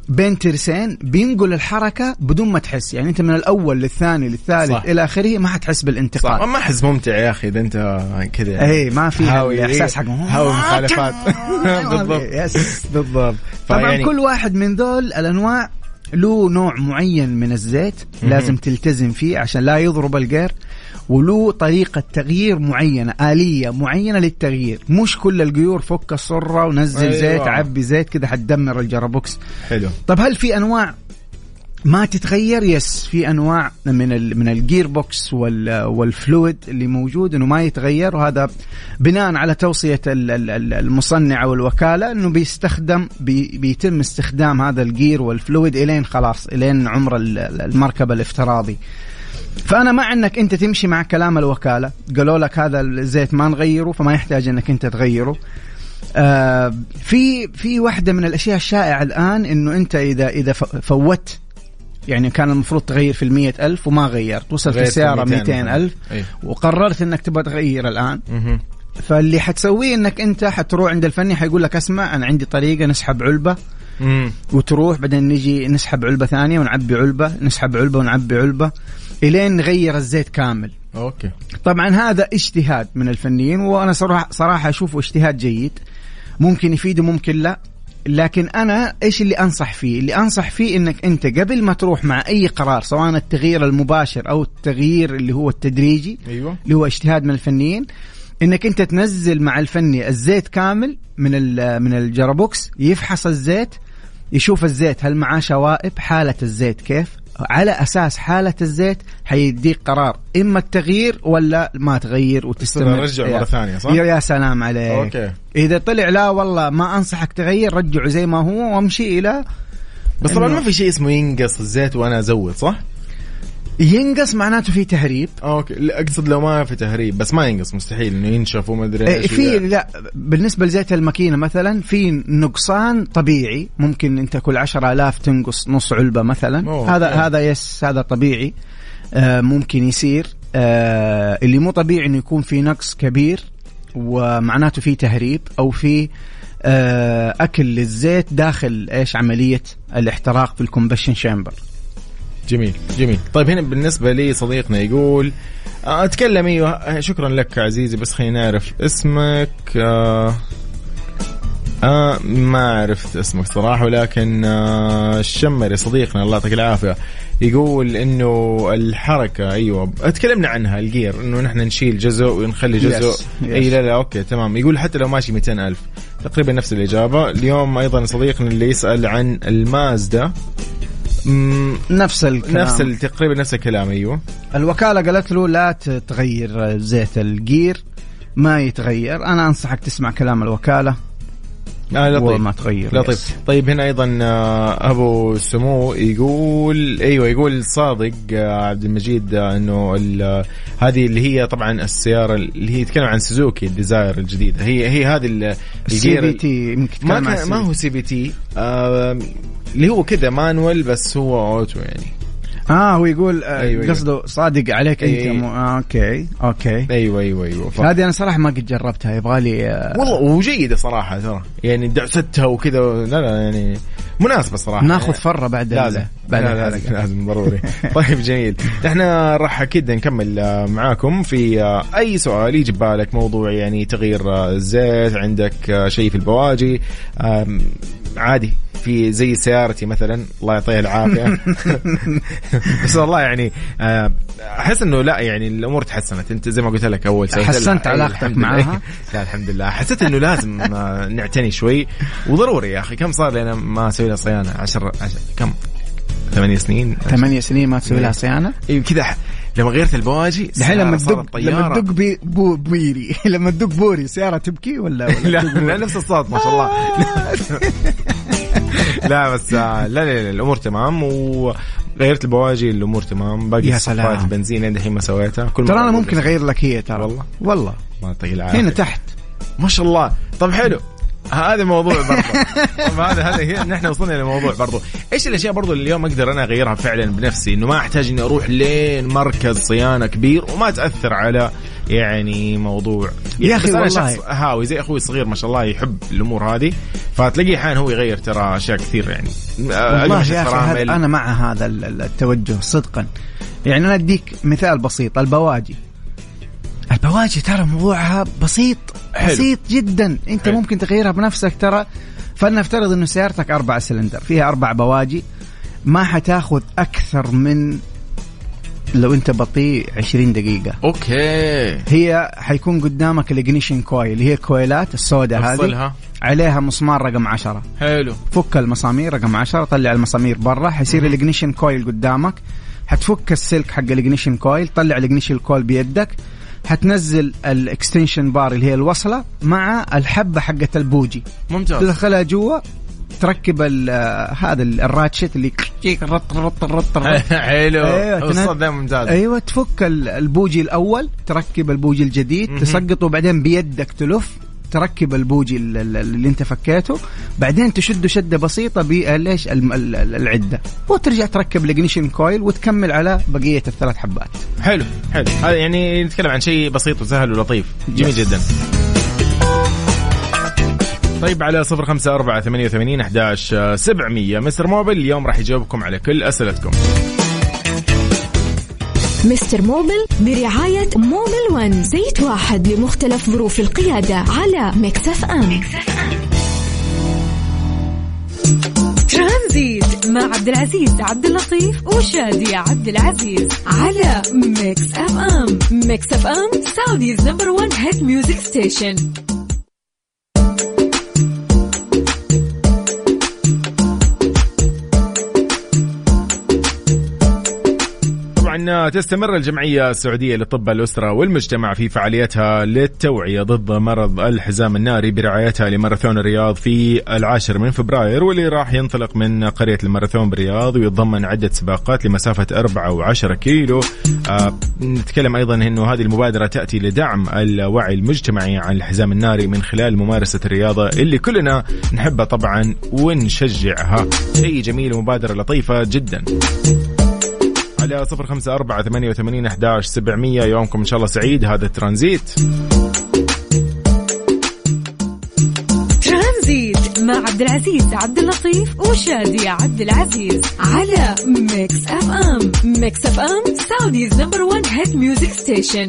بين ترسين بينقل الحركة بدون ما تحس يعني أنت من الأول للثاني للثالث صح. إلى آخره ما هتحس بالانتقال صح. ما أحس ممتع يا أخي إذا أنت كذا يعني أي ما في إحساس حقه هاوي مخالفات بالضبط يس بالضبط. طبعا كل واحد من ذول الأنواع له نوع معين من الزيت لازم تلتزم فيه عشان لا يضرب الجير ولو طريقة تغيير معينة آلية معينة للتغيير. مش كل الجيور فك الصرة ونزل أيوة. زيت عبي زيت كده هتدمر الجرابوكس. حلو. طب هل في أنواع ما تتغير؟ يس في أنواع من من الجير بوكس والفلويد اللي موجود إنه ما يتغير وهذا بناء على توصية المصنع والوكالة إنه بيستخدم بي بيتم استخدام هذا الجير والفلويد إلين خلاص إلين عمر المركبة الافتراضي. فأنا مع أنك أنت تمشي مع كلام الوكالة قالوا لك هذا الزيت ما نغيره فما يحتاج أنك أنت تغيره. آه في في واحدة من الأشياء الشائعة الآن أنه أنت إذا إذا فوت يعني كان المفروض تغير في المية ألف وما غيرت وصلت السيارة ميتين ألف أيه. وقررت أنك تبغى تغير الآن مه. فاللي حتسويه أنك أنت حتروح عند الفني حيقول لك أسمع أنا عندي طريقة نسحب علبة مم. وتروح بعدين نجي نسحب علبة ثانية ونعبي علبة نسحب علبة ونعبي علبة إلين نغير الزيت كامل. أوكي. طبعا هذا اجتهاد من الفنيين وأنا صراحة, صراحة أشوفه اجتهاد جيد ممكن يفيد وممكن لا. لكن أنا إيش اللي أنصح فيه؟ اللي أنصح فيه إنك أنت قبل ما تروح مع أي قرار سواء التغيير المباشر أو التغيير اللي هو التدريجي أيوة. اللي هو اجتهاد من الفنيين إنك أنت تنزل مع الفني الزيت كامل من من الجرابوكس يفحص الزيت يشوف الزيت هل معاه شوائب حالة الزيت كيف على أساس حالة الزيت حيديك قرار إما التغيير ولا ما تغير وتستمر. رجع مرة ثانية صح؟ يا سلام عليك. أوكي. إذا طلع لا والله ما أنصحك تغير رجعه زي ما هو وامشي إلى بس طبعا ما في شيء اسمه ينقص الزيت وأنا أزود صح؟ ينقص معناته في تهريب. اوكي لا اقصد لو ما في تهريب بس ما ينقص مستحيل انه ينشف وما ادري ايش في. لا بالنسبه لزيت الماكينه مثلا في نقصان طبيعي ممكن انت كل عشرة آلاف تنقص نص علبه مثلا. أوه. هذا أوه. هذا يس هذا طبيعي آه ممكن يصير. آه اللي مو طبيعي انه يكون في نقص كبير ومعناته في تهريب او في آه اكل للزيت داخل ايش عمليه الاحتراق في الكومبشن شامبر. جميل جميل. طيب هنا بالنسبة لي صديقنا يقول اتكلم. ايوه شكرا لك عزيزي بس خلينا نعرف اسمك. آه آه ما عرفت اسمك صراحة ولكن آه الشمري صديقنا الله يعطيك العافية يقول انه الحركة ايوه اتكلمنا عنها الجير انه نحن نشيل جزء ونخلي جزء. yes, yes. اي لا لا اوكي تمام. يقول حتى لو ماشي مئتين ألف تقريبا نفس الإجابة. اليوم ايضا صديقنا اللي يسأل عن المازدا نفس الكلام نفس تقريبا نفس الكلام. ايوه الوكاله قالت له لا تغير زيت الجير ما يتغير. انا انصحك تسمع كلام الوكاله وما تغير. لا طيب. طيب هنا ايضا ابو سمو يقول ايوه يقول صادق عبد المجيد انه هذه اللي هي طبعا السياره اللي هي تكلم عن سوزوكي الديزاير الجديده هي هي هذه السي بي تي. ما, ما هو سي بي تي اللي هو كده مانوال بس هو أوتو يعني. آه هو يقول أيوة قصده أيوة. صادق عليك أنت أيوة. م... آه أوكي أوكي أيوة أيوة أيوة ف... هذه أنا صراحة ما قد جربتها يبغالي آه... والله وجيدة صراحة ترى يعني دعستها وكذا لا لا يعني مناسبة صراحة ناخذ يعني. فرة بعد لازم بعد لا لازم لا لازم ضروري. طيب جميل احنا راح أكيد نكمل معاكم في أي سؤال يجي بالك موضوع يعني تغيير الزيت عندك شيء في البواجي عادي في زي سيارتي مثلا الله يعطيها العافية. بس والله يعني أحس إنه لا يعني الأمور تحسنت. أنت زي ما قلت لك أول حسنت علاقتك معها. لا الحمد لله حسيت إنه لازم نعتني شوي وضروري يا أخي. كم صار لنا ما سوي لها صيانة؟ عشر, عشر كم ثمانية سنين ثمانية سنين ما تسوي لها صيانة. إيه كذا لما غيرت البواجي دحين لما تدق لما تدق بي بو بيري لما تدق بوري سيارة تبكي ولا, ولا لا نفس الصوت ما شاء الله. لا بس لا لا الأمور تمام وغيرت البواجي الأمور تمام باقي صفات بنزين عندي الحين ما سويتها ترى أنا ممكن أغير لك هي ترى والله والله ما طيل عادي هنا تحت ما شاء الله. طب حلو هذا موضوع برضو. طب هذا هذا هي نحن وصلنا لموضوع برضو ايش الاشياء برضو اللي اليوم اقدر انا اغيرها فعلا بنفسي انه ما احتاج اني اروح لين مركز صيانه كبير وما تاثر على يعني موضوع يا اخي والله شخص هاوي زي اخوي الصغير ما شاء الله يحب الامور هذه فتلاقيه حين هو يغير ترى اشياء كثير يعني والله يا اخي انا مع هذا التوجه صدقا. يعني انا اديك مثال بسيط البواجي البواجي ترى موضوعها بسيط حلو. بسيط جدا انت حلو. ممكن تغيرها بنفسك ترى. فلنفترض انه سيارتك أربعة سلندر فيها أربع بواجي ما حتاخذ اكثر من لو انت بطيء عشرين دقيقة اوكي. هي حيكون قدامك الاجنيشن كويل اللي هي كويلات السوداء هذه عليها مسمار رقم عشرة حلو. فك المسامير رقم عشرة طلع المسامير برا حيصير الاجنيشن كويل قدامك حتفك السلك حق الاجنيشن كويل طلع الاجنيشن كويل بيدك هتنزل الاكستنشن بار اللي هي الوصلة مع الحبة حقة البوجي ممتاز تدخلها جوا تركب هذا الراتشت اللي رط رط رط حلو الصدمة ممتاز أيوة تفك البوجي الأول تركب البوجي الجديد تسقطه بعدين بيدك تلف تركب البوجي اللي انت فكيته بعدين تشده شدة بسيطة بليش العدة وترجع تركب الاجنيشن كويل وتكمل على بقية الثلاث حبات حلو حلو. هذا يعني نتكلم عن شيء بسيط وسهل ولطيف جميل yes. جدا. طيب على صفر خمسة أربعة ثمانية ثمانية إحداش سبعمية مستر موبل اليوم راح يجاوبكم على كل أسئلتكم. مستر موبل برعاية موبل ون زيت واحد لمختلف ظروف القيادة على ميكس اف ام. ترانزيت مع عبد العزيز عبد اللطيف وشادي عبد العزيز على ميكس اف ام. ميكس اف ام سعوديز نمبر ون هيت ميوزك ستيشن. تستمر الجمعية السعودية لطب الأسرة والمجتمع في فعاليتها للتوعية ضد مرض الحزام الناري برعايتها لماراثون الرياض في العاشر من فبراير واللي راح ينطلق من قرية الماراثون بالرياض ويتضمن عدة سباقات لمسافة أربعة وعشرة كيلو. آه نتكلم أيضا أنه هذه المبادرة تأتي لدعم الوعي المجتمعي عن الحزام الناري من خلال ممارسة الرياضة اللي كلنا نحبها طبعا ونشجعها. شيء جميل ومبادرة لطيفة جدا. على صفر خمسة أربعة ثمانية وثمانين أحداش سبعمية يومكم إن شاء الله سعيد. هذا ترانزيت ترانزيت مع عبد العزيز عبد اللطيف وشادي عبد العزيز على ميكس أف أم. ميكس أف أم سعوديز نمبر ون هيت ميوزك ستيشن.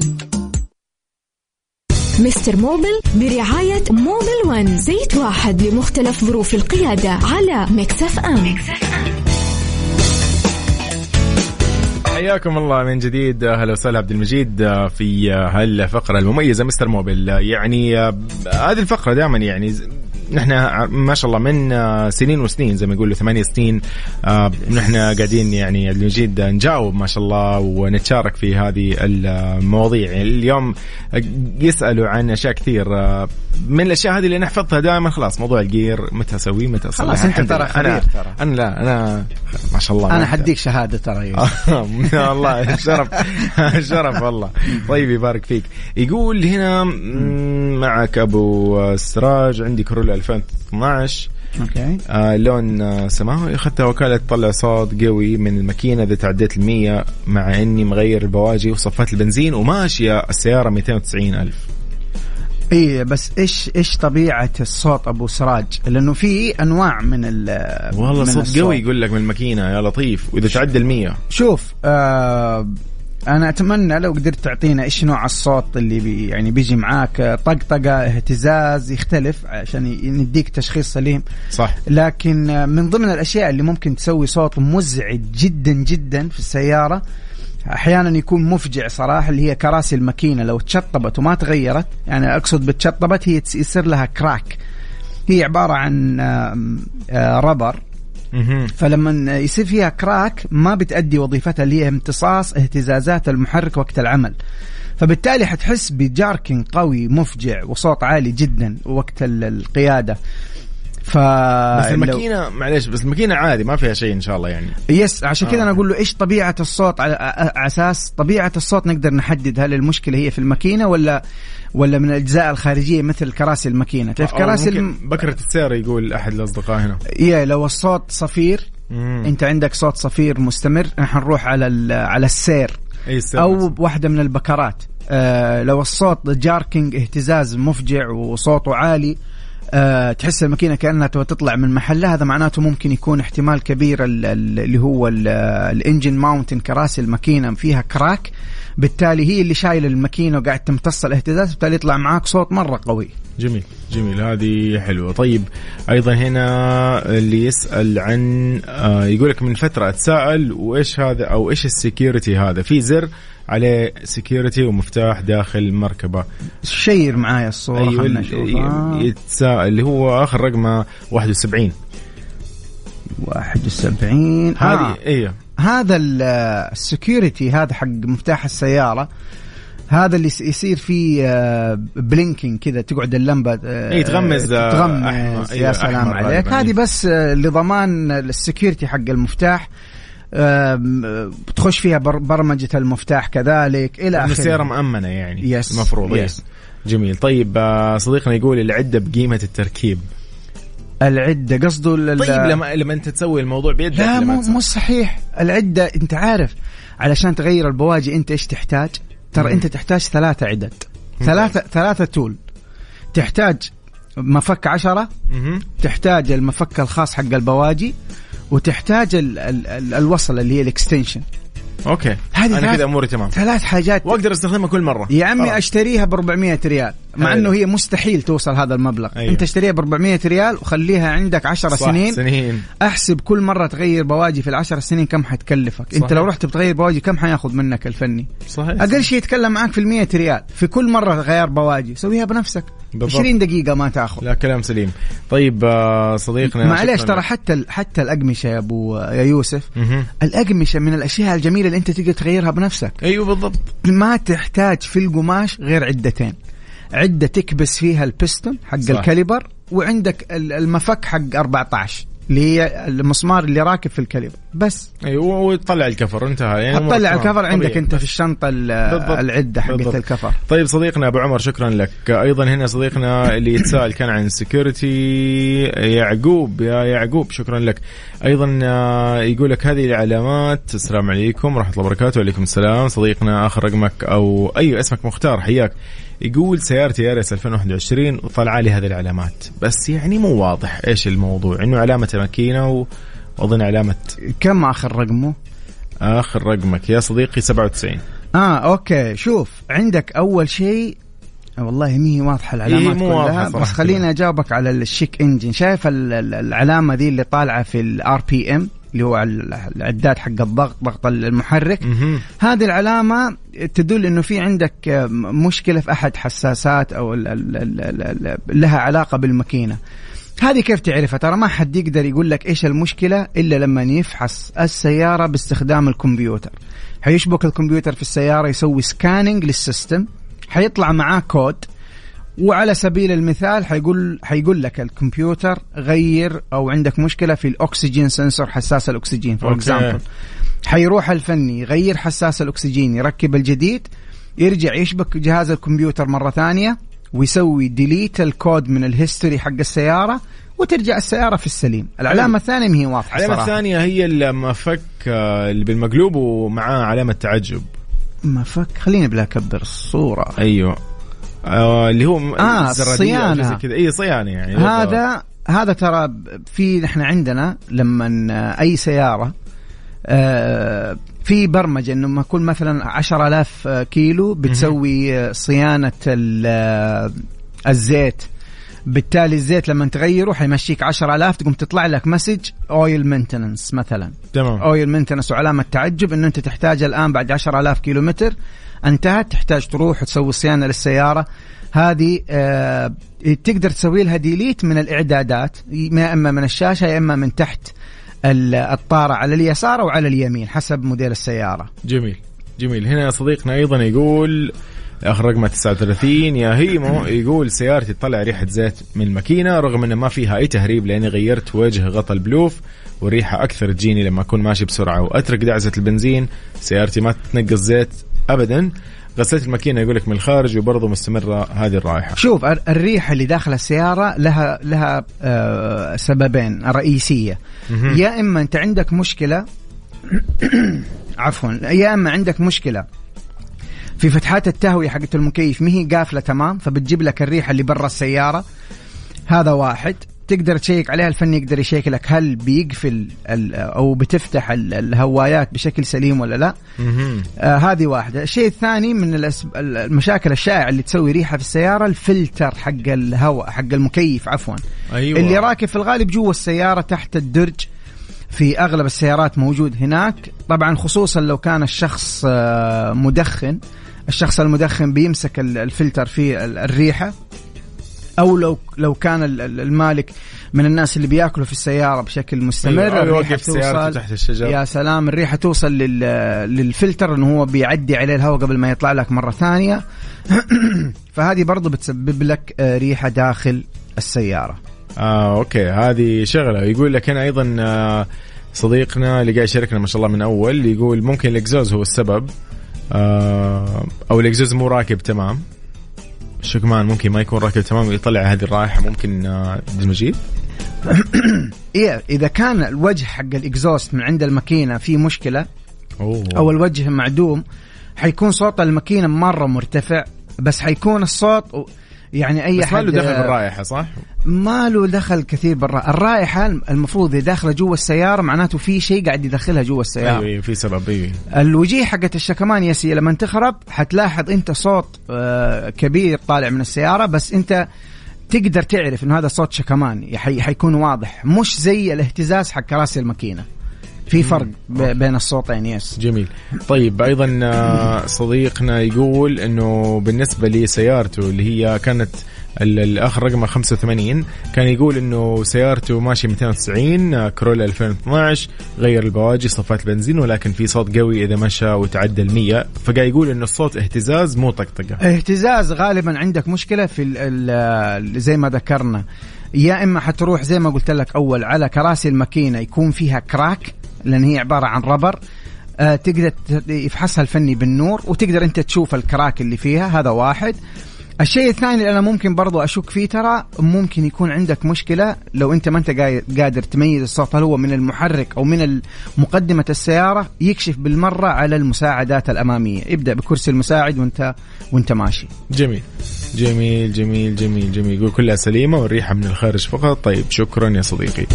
مستر موبل برعاية موبل ون زيت واحد لمختلف ظروف القيادة على ميكس أف أم. ميكس أف أم حياكم الله من جديد. هلا وسهلا عبد المجيد في هالفقرة المميزة مستر موبل. يعني هذه الفقرة دائما يعني نحن ما شاء الله من سنين وسنين زي ما يقولوا ثمانية سنين نحن قاعدين يعني عبد المجيد نجاوب ما شاء الله ونتشارك في هذه المواضيع. اليوم يسألوا عن أشياء كثير من الأشياء هذه اللي نحفظها دائما خلاص موضوع الجير متى أسوي متى أصلح خلاص انت ترى خبير ترى. أنا لا أنا ما شاء الله أنا حديك شهادة ترى والله الشرف الشرف والله. طيب يبارك فيك. يقول هنا معك أبو سراج عندي كورولا ألفين واثناشر اوكي آه لون آه سماوي اخذتها وكاله تطلع صوت قوي من الماكينه اذا تعديت المية مع اني مغير البواجي وصفات البنزين وماشيه السياره مئتين وتسعين ألف. اي بس ايش ايش طبيعه الصوت ابو سراج لانه في انواع من والله من صوت الصوت. قوي يقول لك من الماكينه يا لطيف واذا تعدى المية شوف آه انا اتمنى لو قدرت تعطينا ايش نوع الصوت اللي بي يعني بيجي معاك طقطقه اهتزاز يختلف عشان نديك تشخيص سليم صح. لكن من ضمن الاشياء اللي ممكن تسوي صوت مزعج جدا جدا في السياره احيانا يكون مفجع صراحه اللي هي كراسي الماكينه لو تشطبت وما تغيرت يعني اقصد بتشطبت هي يصير لها كراك. هي عباره عن ربر فلما يصير فيها كراك ما بتأدي وظيفتها اللي هي امتصاص اهتزازات المحرك وقت العمل, فبالتالي حتحس بجاركين قوي مفجع وصوت عالي جدا وقت القيادة. ف... بس الماكينة معلش بس الماكينة عادي ما فيها شيء إن شاء الله يعني. يس عشان كذا آه. أنا أقول له إيش طبيعة الصوت, على أساس طبيعة الصوت نقدر نحدد هل المشكلة هي في الماكينة ولا ولا من الأجزاء الخارجية مثل كراسي الماكينة. تعرف كراسي الم... بكرة السيارة يقول أحد الأصدقاء هنا إيه لو الصوت صفير مم. أنت عندك صوت صفير مستمر نحن نروح على على السير أو واحدة من البكرات. آه لو الصوت جاركينج اهتزاز مفجع وصوته عالي أه تحس الماكينة كأنها تطلع من محلها, هذا معناته ممكن يكون احتمال كبير اللي هو الانجن ماونتن كراسي الماكينة فيها كراك, بالتالي هي اللي شايل الماكينة وقاعد تمتص الاهتزاز, بالتالي يطلع معاك صوت مرة قوي. جميل جميل, هذه حلوة. طيب أيضا هنا اللي يسأل عن آه يقولك من فترة أتساءل وإيش هذا أو إيش السيكيورتي هذا, في زر عليه سيكيورتي ومفتاح داخل المركبة. شير معايا الصورة أيوة خلنا نشوفها. يتساءل اللي هو آخر رقمه واحد وسبعين واحد وسبعين هذه آه. إيه هذا السيكيورتي هذا حق مفتاح السيارة, هذا اللي يصير فيه بلينكينج كذا تقعد اللمبة ايه تغمز تغمز يا سلام عليك, هذه بس لضمان السكيورتي حق المفتاح, بتخش فيها برمجة المفتاح كذلك إلى آخره. السيارة مأمنة يعني يس. المفروض يس. يس. جميل. طيب صديقنا يقول العدة بقيمة التركيب, العدة قصده طيب لما لما أنت تسوي الموضوع بيدك لا مو مو صحيح. العدة أنت عارف علشان تغير البواجي أنت إيش تحتاج؟ ترى أنت تحتاج ثلاثة عدد, ثلاثة ثلاثة تول, تحتاج مفك عشرة, تحتاج المفك الخاص حق البواجي, وتحتاج ال ال ال الوصلة اللي هي الاكستنشن. أوكي أنا كده أموري تمام, ثلاث حاجات وأقدر استخدمها كل مرة. يا عمي طبعا. أشتريها بأربعمائة ريال مع أنه هي مستحيل توصل هذا المبلغ. أيوه. أنت اشتريها بأربعمائة ريال وخليها عندك عشر سنين. سنين أحسب كل مرة تغير بواجي في العشر سنين كم حتكلفك. صحيح. أنت لو رحت بتغير بواجي كم حياخد منك الفني؟ صحيح. أقل شيء يتكلم معك في المائة ريال في كل مرة غير بواجي, سويها بنفسك بالضبط. عشرين دقيقة ما تأخذ. لا كلام سليم. طيب صديقنا معليش ترى حتى حتى الأقمشة يا أبو يا يوسف م-م. الأقمشة من الأشياء الجميلة اللي أنت تقدر تغيرها بنفسك. أيوه بالضبط. ما تحتاج في القماش غير عدتين, عدة تكبس فيها البستون حق صح. الكاليبر, وعندك المفك حق أربعة عشر اللي هي المسمار اللي راكب في الكاليبر بس. أيوة وتطلع الكفر انتهى يعني. تطلع الكفر عندك طبيعي. انت في الشنطة بالضبط. العدة حقت الكفر. طيب صديقنا أبو عمر شكرا لك. أيضا هنا صديقنا اللي يتساءل كان عن سيكوريتي يعقوب, يا يعقوب شكرا لك. أيضا يقولك هذه العلامات. السلام عليكم ورحمة الله وبركاته. وعليكم السلام. صديقنا آخر رقمك أو أي اسمك مختار حياك يقول سيارتي يارس ألفين وواحد وعشرين وطلع لي هذه العلامات, بس يعني مو واضح ايش الموضوع, انه علامة ماكينة واظن علامة. كم اخر رقمه؟ اخر رقمك يا صديقي سبعة وتسعين. اه اوكي شوف عندك اول شيء والله مي واضحة العلامات إيه كلها, بس خلينا اجاوبك على الشيك انجن. شايف العلامة دي اللي طالعة في الار بي ام اللي هو العداد حق الضغط ضغط المحرك مهم. هذه العلامة تدل إنه في عندك مشكلة في أحد حساسات أو ال ال ال ال لها علاقة بالماكينة. هذه كيف تعرفها؟ ترى ما حد يقدر يقول لك إيش المشكلة إلا لما يفحص السيارة باستخدام الكمبيوتر. هيشبك الكمبيوتر في السيارة يسوي سكانينج للسيستم, هيطلع معاه كود, وعلى سبيل المثال حيقول حيقول لك الكمبيوتر غير أو عندك مشكلة في الأكسجين سنسور حساس الأكسجين for example. حيروح الفني يغير حساس الأكسجين يركب الجديد, يرجع يشبك جهاز الكمبيوتر مرة ثانية ويسوي delete الكود من الهيستوري حق السيارة وترجع السيارة في السليم. العلامة الثانية ما هي واضحة. العلامة الثانية هي المفك اللي بالمقلوب ومعاه علامة تعجب. مفك خليني بلا كبر الصورة. أيوه آه اللي هو آه صيانة كذا. أي صيانة يعني هذا هذا ترى في نحن عندنا لما أي سيارة آه في برمجة إنه ما كل مثلا عشر آلاف كيلو بتسوي صيانة الزيت, بالتالي الزيت لما تغيره حيمشيك عشر آلاف تقوم تطلع لك مسج oil maintenance مثلا. تمام. oil maintenance وعلامة تعجب إنه أنت تحتاج الآن بعد عشر آلاف كيلو متر انتهت تحتاج تروح وتسوي صيانة للسيارة. هذه آه تقدر تسوي لها ديليت من الإعدادات, ما إما من الشاشة إما من تحت الطارة على اليسار أو على اليمين حسب موديل السيارة. جميل جميل. هنا صديقنا أيضا يقول آخر رقمه تسعة وثلاثين يا هيمو، يقول سيارتي تطلع ريحة زيت من الماكينة رغم أنه ما فيها أي تهريب لأني غيرت وجه غطى البلوف، والريحة أكثر تجيني لما أكون ماشي بسرعة وأترك دعسة البنزين، سيارتي ما تتنقص زيت أبدا، غسلت الماكينة يقولك من الخارج وبرضه مستمرة هذه الرائحة. شوف الريحة اللي داخل السيارة لها لها آه سببين رئيسية، يا إما أنت عندك مشكلة عفوا يا إما عندك مشكلة في فتحات التهوية حقة المكيف ما هي قافلة تمام، فبتجيب لك الريحة اللي برا السيارة. هذا واحد تقدر تشيك عليها، الفني يقدر يشيك لك هل بيقفل أو بتفتح الهوايات بشكل سليم ولا لا. آه هذه واحدة. الشيء الثاني من المشاكل الشائعة اللي تسوي ريحة في السيارة الفلتر حق الهواء حق المكيف عفوا أيوة. اللي راكب في الغالب جوا السيارة تحت الدرج، في أغلب السيارات موجود هناك طبعا، خصوصا لو كان الشخص مدخن، الشخص المدخن بيمسك الفلتر في الريحة، أو لو لو كان المالك من الناس اللي بياكلوا في السيارة بشكل مستمر، الريحة توصل تحت الشجر. يا سلام، الريحة توصل للفلتر إنه هو بيعدي عليه الهواء قبل ما يطلع لك مرة ثانية فهذه برضو بتسبب لك ريحة داخل السيارة. آه، أوكي هذه شغلة. يقول لك هنا أيضا آه، صديقنا اللي قاعد يشاركنا ما شاء الله من أول يقول ممكن الإكزوز هو السبب، آه، أو الإكزوز مو راكب تمام، الشكمان ممكن ما يكون راكب تمام ويطلع هذه الرائحة. ممكن آه، دمجيد إيه إذا كان الوجه حق الإكزوست من عند الماكينة فيه مشكلة أوه. أو الوجه معدوم، حيكون صوت الماكينة مرة مرتفع، بس حيكون الصوت و... يعني أي حد ما له دخل بالرائحة، صح؟ ما له دخل كثير بالرائحة، الرائحة المفروض داخلة جوا السيارة معناته في شيء قاعد يدخلها جوا السيارة. أيوة في سبب. أيوة الوجيه حقة الشكمان ياسي لما تخرب حتلاحظ أنت صوت كبير طالع من السيارة، بس أنت تقدر تعرف إنه هذا صوت شكمان، حيكون واضح مش زي الاهتزاز حق كراسي الماكينة، في فرق بين الصوتين. يس جميل. طيب أيضا صديقنا يقول أنه بالنسبة لسيارته اللي هي كانت الآخر رقمها خمسة وثمانين، كان يقول أنه سيارته ماشي مئتين وتسعين كرولا ألفين واثناشر، غير البواجي صفات البنزين ولكن في صوت قوي إذا مشى وتعدى المية، فقاعد يقول أنه الصوت اهتزاز مو طقطقة. اهتزاز غالبا عندك مشكلة في زي ما ذكرنا، يا إما حتروح زي ما قلت لك أول على كراسي الماكينة يكون فيها كراك لأن هي عبارة عن ربر، آه تقدر يفحصها الفني بالنور وتقدر أنت تشوف الكراك اللي فيها. هذا واحد. الشيء الثاني اللي أنا ممكن برضو أشك فيه، ترى ممكن يكون عندك مشكلة لو أنت ما أنت قادر تميز الصوت هل هو من المحرك أو من مقدمة السيارة، يكشف بالمرة على المساعدات الأمامية، ابدأ بكرسي المساعد وأنت وأنت ماشي. جميل جميل جميل جميل جميل. يقول كلها سليمة والريحة من الخارج فقط. طيب شكرا يا صديقي.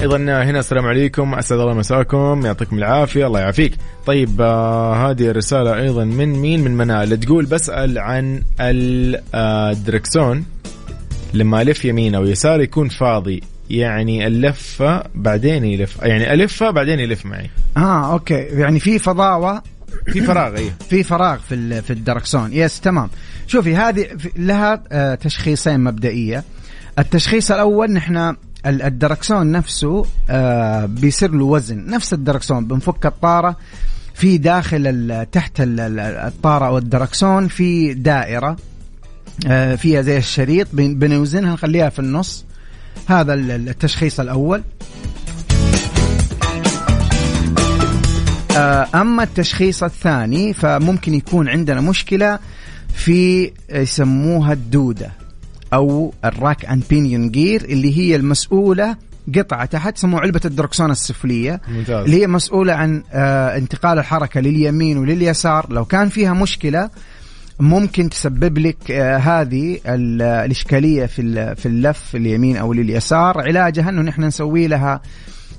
ايضا هنا السلام عليكم، اسعد الله مساكم، يعطيكم العافيه. الله يعافيك. طيب آه هذه رساله ايضا من مين؟ من منال، تقول بسال عن الدركسون لما الف يمين او يسار يكون فاضي، يعني اللفه بعدين يلف، يعني الفه بعدين يلف معي. اه اوكي، يعني في فضاوه، في فراغ. ايه في فراغ في في الدركسون. يس تمام. شوفي هذه لها آه تشخيصين مبدئيه. التشخيص الاول، نحن الدركسون نفسه بيصير له وزن، نفس الدركسون بنفك الطارة في داخل تحت الطارة أو الدركسون في دائرة فيها زي الشريط بنوزنها نخليها في النص. هذا التشخيص الأول. أما التشخيص الثاني فممكن يكون عندنا مشكلة في يسموها الدودة أو الراك أند بينيون جير، اللي هي المسؤولة قطعة تحت سموها علبة الدركسون السفلية. ممتاز. اللي هي مسؤولة عن انتقال الحركة لليمين ولليسار، لو كان فيها مشكلة ممكن تسبب لك هذه الإشكالية في في اللف اليمين أو لليسار. علاجها أنه نحن نسوي لها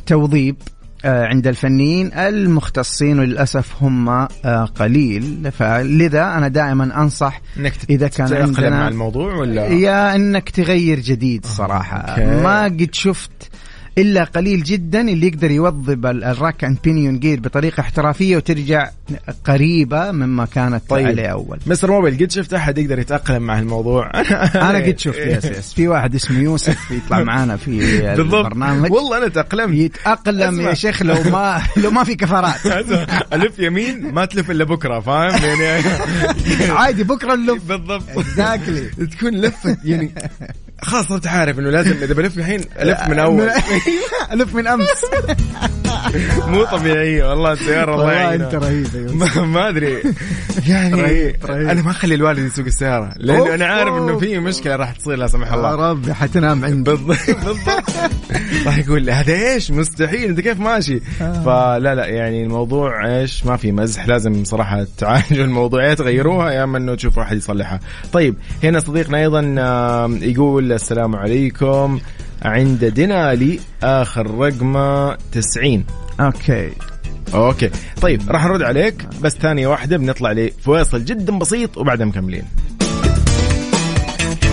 توظيب عند الفنيين المختصين، وللأسف هم قليل، فلذا أنا دائما أنصح إذا كان عندنا مع الموضوع ولا يا أنك تغير جديد صراحة. أوكي. ما قد شفت إلا قليل جدا اللي يقدر يوظب الراك أند بينيون جير بطريقة احترافية وترجع قريبة مما كانت طيب. عليه أول. مستر موبيل قد شفت أحد يقدر يتأقلم مع الموضوع؟ أنا قد شفت ياسس في واحد اسمه يوسف يطلع معنا في البرنامج. والله أنا تأقلمت. يتأقلم يا شيخ لو ما لو ما في كفارات. ألف يمين ما تلف إلا بكرة فاهم يعني. عادي بكرة نلف. بالضبط. exactly. تكون لفت يعني خاصة أنت عارف إنه لازم إذا بلف الحين ألف من أول. ألف من أمس مو طبيعية والله السيارة الله يعينها أنت رهيبة ما أدري يعني رهيب رهيب. أنا ما أخلي الوالد يسوق السيارة لأنه أنا عارف إنه في مشكلة راح تصير لا سمح الله يا رب حتنام عندي بالضبط راح يقول لي هذا إيش مستحيل أنت كيف ماشي آه. فلا لا يعني الموضوع إيش ما في مزح لازم صراحة تعالجوا الموضوعات غيروها يا أما إنه تشوفوا أحد يصلحها. طيب هنا صديقنا أيضا يقول السلام عليكم عند دينالي آخر رقمه تسعين. أوكي أوكي طيب راح نرد عليك بس ثانية واحدة بنطلع لفواصل جدا بسيط وبعدها مكملين.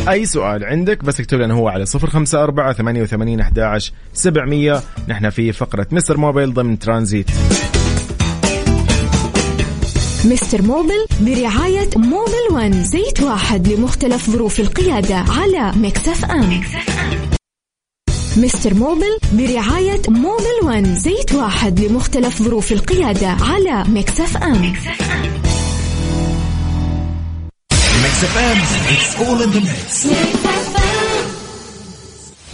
أي سؤال عندك بس اكتب لنا هو على صفر خمسة أربعة ثمانية وثمانين أحد عشر سبعمية. نحن في فقرة مستر موبيل ضمن ترانزيت. مستر موبيل برعاية موبيل وان زيت واحد لمختلف ظروف القيادة على ميكس اف ام. مستر موبيل برعاية موبيل وان زيت واحد لمختلف ظروف القيادة على ميكس اف ام. ميكس اف ام It's all in the mix.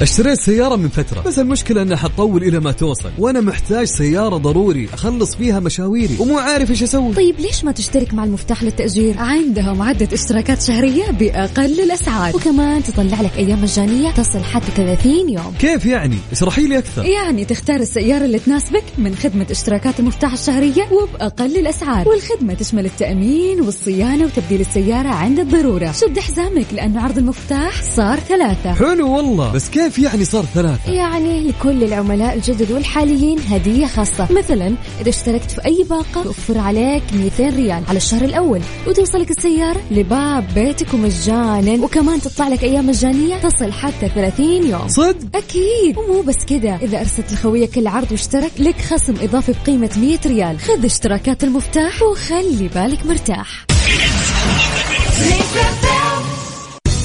اشتريت سيارة من فترة بس المشكلة أنها حتطول إلى ما توصل وأنا محتاج سيارة ضروري أخلص فيها مشاويري ومو عارف إيش أسوي. طيب ليش ما تشترك مع المفتاح للتأجير؟ عندهم عدة اشتراكات شهرية بأقل الأسعار وكمان تطلع لك أيام مجانية تصل حتى ثلاثين يوم. كيف يعني؟ اشرحي لي أكثر. يعني تختار السيارة اللي تناسبك من خدمة اشتراكات المفتاح الشهرية وبأقل الأسعار والخدمة تشمل التأمين والصيانة وتبديل السيارة عند الضرورة. شد حزامك لأنه عرض المفتاح صار ثلاثة. حلو والله بس كيف يعني صار ثلاثة؟ يعني لكل العملاء الجدد والحاليين هدية خاصة. مثلا إذا اشتركت في أي باقة توفر عليك مئتين ريال على الشهر الأول وتوصلك السيارة لباب بيتك ومجانا وكمان تطلع لك أيام مجانية تصل حتى ثلاثين يوم. صدق؟ أكيد. ومو بس كده إذا أرسلت لخويك العرض واشترك لك خصم إضافي بقيمة مئة ريال. خذ اشتراكات المفتاح وخلي بالك مرتاح.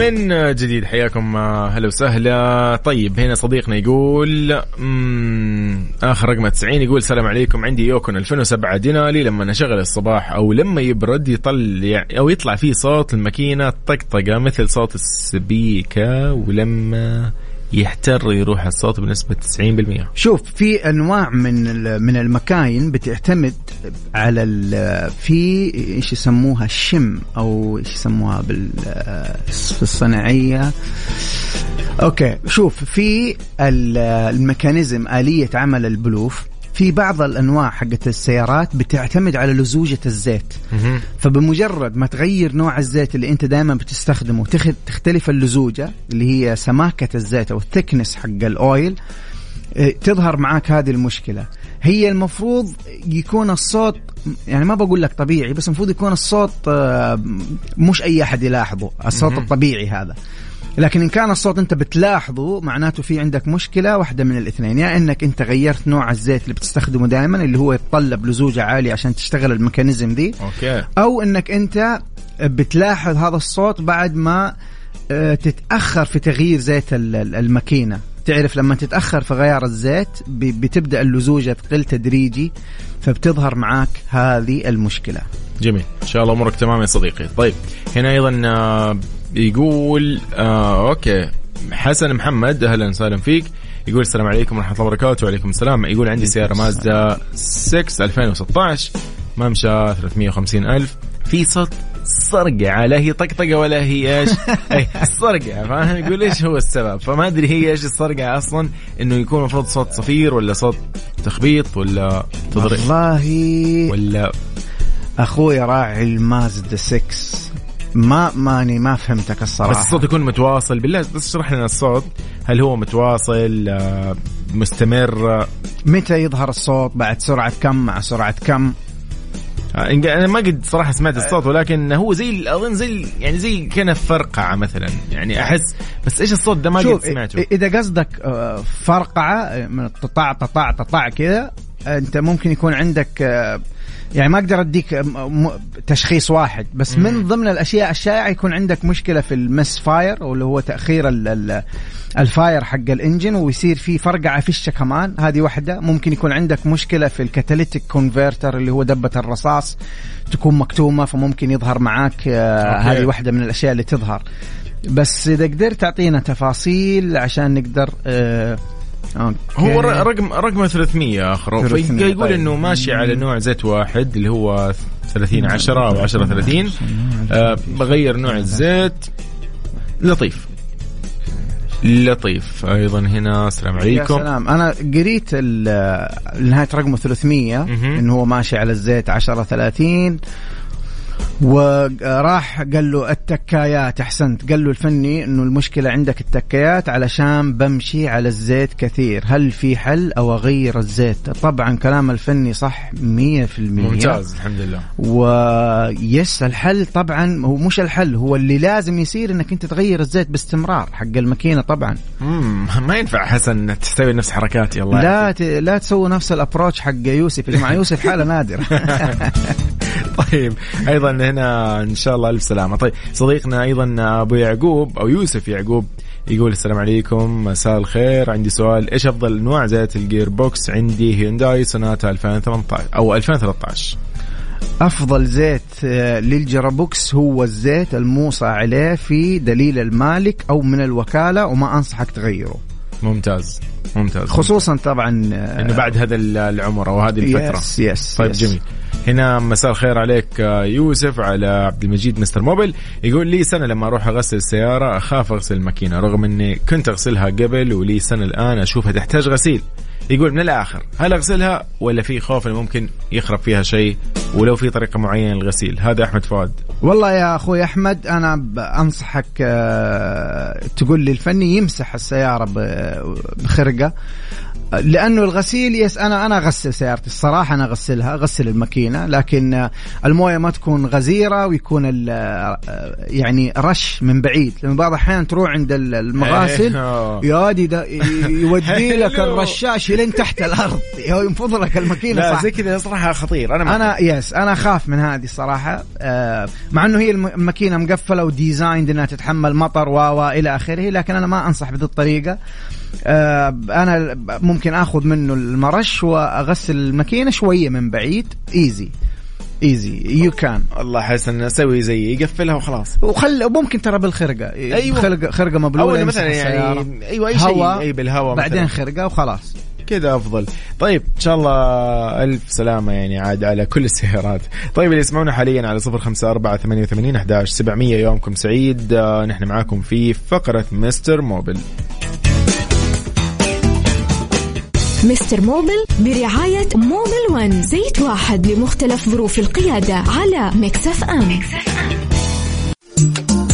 من جديد حياكم هلا وسهلا. طيب هنا صديقنا يقول آخر رقم تسعين يقول سلام عليكم عندي يوكون ألفين وسبعة دينالي لما نشغل الصباح أو لما يبرد يطلع أو يطلع فيه صوت الماكينة طقطقة مثل صوت السبيكة ولما يحتر يروح الصوت بنسبة تسعين بالمئة. شوف في أنواع من من المكاين بتعتمد على في إيش يسموها الشم أو إيش يسموها بالصناعية. أوكي شوف في الميكانيزم آلية عمل البلوف في بعض الأنواع حقت السيارات بتعتمد على لزوجة الزيت فبمجرد ما تغير نوع الزيت اللي أنت دائما بتستخدمه تختلف اللزوجة اللي هي سماكة الزيت أو الثكنس حق الأويل تظهر معاك هذه المشكلة. هي المفروض يكون الصوت يعني ما بقول لك طبيعي بس المفروض يكون الصوت مش أي أحد يلاحظه الصوت الطبيعي هذا. لكن إن كان الصوت أنت بتلاحظه معناته في عندك مشكلة واحدة من الاثنين يا يعني إنك أنت غيرت نوع الزيت اللي بتستخدمه دائما اللي هو يتطلب لزوجة عالية عشان تشتغل الميكانيزم دي أوكي. أو إنك أنت بتلاحظ هذا الصوت بعد ما تتأخر في تغيير زيت الماكينة. تعرف لما تتأخر في غيار الزيت بتبدأ اللزوجة تقل تدريجي فبتظهر معاك هذه المشكلة. جميل إن شاء الله أمورك تمام يا صديقي. طيب هنا أيضا يقول آه أوكي حسن محمد أهلا وسهلا فيك يقول السلام عليكم ورحمة الله وبركاته. وعليكم السلام. يقول عندي سيارة مازدا ستة ألفين وستة عشر ممشى ثلاثمية وخمسين ألف في صوت صرقعة لا هي طقطقة ولا هي إيش أي صرقعة فاهم يقول إيش هو السبب فما أدري هي إيش الصرقعة أصلا إنه يكون مفروض صوت صفير ولا صوت تخبيط ولا تضريب. والله ولا أخوي راعي المازدا ستة ما ماني ما فهمتك الصراحة. بس الصوت يكون متواصل بالله بس اشرح لنا الصوت هل هو متواصل مستمر متى يظهر الصوت، بعد سرعة كم، مع سرعة كم. انا ما قد صراحه سمعت الصوت، ولكن هو زي اظن زي يعني زي كان فرقعه مثلا، يعني احس بس ايش الصوت ده ما قد سمعته. اذا قصدك فرقعه من الططاع ططاع ططاع كذا، انت ممكن يكون عندك يعني ما اقدر اديك تشخيص واحد، بس مم. من ضمن الاشياء الشائعه يكون عندك مشكله في المس فاير، واللي هو تاخير الفاير حق الانجن، ويصير في فرقعه فيشه كمان، هذه واحده. ممكن يكون عندك مشكله في الكاتاليتيك كونفرتر اللي هو دبه الرصاص تكون مكتومه، فممكن يظهر معاك، هذه واحده من الاشياء اللي تظهر. بس اذا قدرت تعطينا تفاصيل عشان نقدر أه أوكي. هو رقم رقم ثلاثمية آخره، يقول طيب. إنه ماشي على نوع زيت واحد اللي هو ثلاثين عشرة أو عشرة ثلاثين، آه بغير نوع الزيت. لطيف لطيف أيضا هنا، السلام عليكم. سلام، أنا قريت نهاية رقم ثلاثمية إنه هو ماشي على الزيت عشرة ثلاثين، وراح قال له التكايات، أحسنت، قال له الفني إنه المشكلة عندك التكايات علشان بمشي على الزيت كثير، هل في حل أو أغير الزيت؟ طبعا كلام الفني صح مية في المية، ممتاز، الحمد لله. ويس الحل طبعا هو مش الحل، هو اللي لازم يصير إنك أنت تغير الزيت باستمرار حق الماكينة طبعا. مم. ما ينفع حسن تستوي نفس حركاتي، الله لا ت... لا تسوي نفس الأبروتش حق يوسف، مع يوسف حالة نادرة. طيب أيضا هنا إن شاء الله ألف سلامة. طيب صديقنا أيضا أبو يعقوب أو يوسف يعقوب يقول السلام عليكم، مساء الخير، عندي سؤال، إيش أفضل أنواع زيت الجير بوكس؟ عندي هيونداي سوناتا ألفين وثمانية عشر أو ألفين وثلاثة عشر. أفضل زيت للجيربوكس هو الزيت الموصى عليه في دليل المالك أو من الوكالة، وما أنصحك تغيره. ممتاز ممتاز، خصوصا طبعا إنه بعد هذا العمر أو هذه الفترة. يس يس طيب يس. جميل. هنا مساء الخير عليك يوسف، على عبد المجيد مستر موبل يقول لي سنة لما أروح أغسل السيارة أخاف أغسل الماكينة، رغم أني كنت أغسلها قبل، ولي سنة الآن أشوفها تحتاج غسيل. يقول من الآخر، هل أغسلها ولا في خوف أنه ممكن يخرب فيها شيء، ولو في طريقة معينة للغسيل؟ هذا أحمد فؤاد. والله يا أخوي أحمد، أنا أنصحك تقول للفني يمسح السيارة بخرقة، لأنه الغسيل يس أنا أنا أغسل سيارتي الصراحة، أنا أغسلها، أغسل الماكينة، لكن الموية ما تكون غزيرة ويكون يعني رش من بعيد، لأن بعض الأحيان تروح عند المغاسل يادي ده يودي لك الرشاش لين تحت الأرض، هو ينفض لك الماكينة. لا زي كذا صراحة خطير، أنا أنا يس أنا أخاف من هذه الصراحة، مع إنه هي الماكينة مقفلة وديزايند إنها تتحمل مطر وإلى آخره، لكن أنا ما أنصح بهذه الطريقة. أنا ممكن أخذ منه المرش وأغسل الماكينة شوية من بعيد، إيزي إيزي يو كان. الله حسن أسوي زي يقفلها وخلاص، وخل ممكن ترى بالخرقة. أيوة. خرقة خرقة مبلولة مثلا يعني، أيوة أي شيء، أي بالهواء بعدين خرقة وخلاص كده أفضل. طيب إن شاء الله ألف سلامة يعني عاد على كل السيارات. طيب اللي يسمعونا حاليا على صفر خمسة أربعة ثمانية ثمانية أحد عشر سبعمية، يومكم سعيد، نحن معاكم في فقرة مستر موبل. مستر موبل برعاية موبل ون، زيت واحد لمختلف ظروف القيادة، على ميكس اف ام.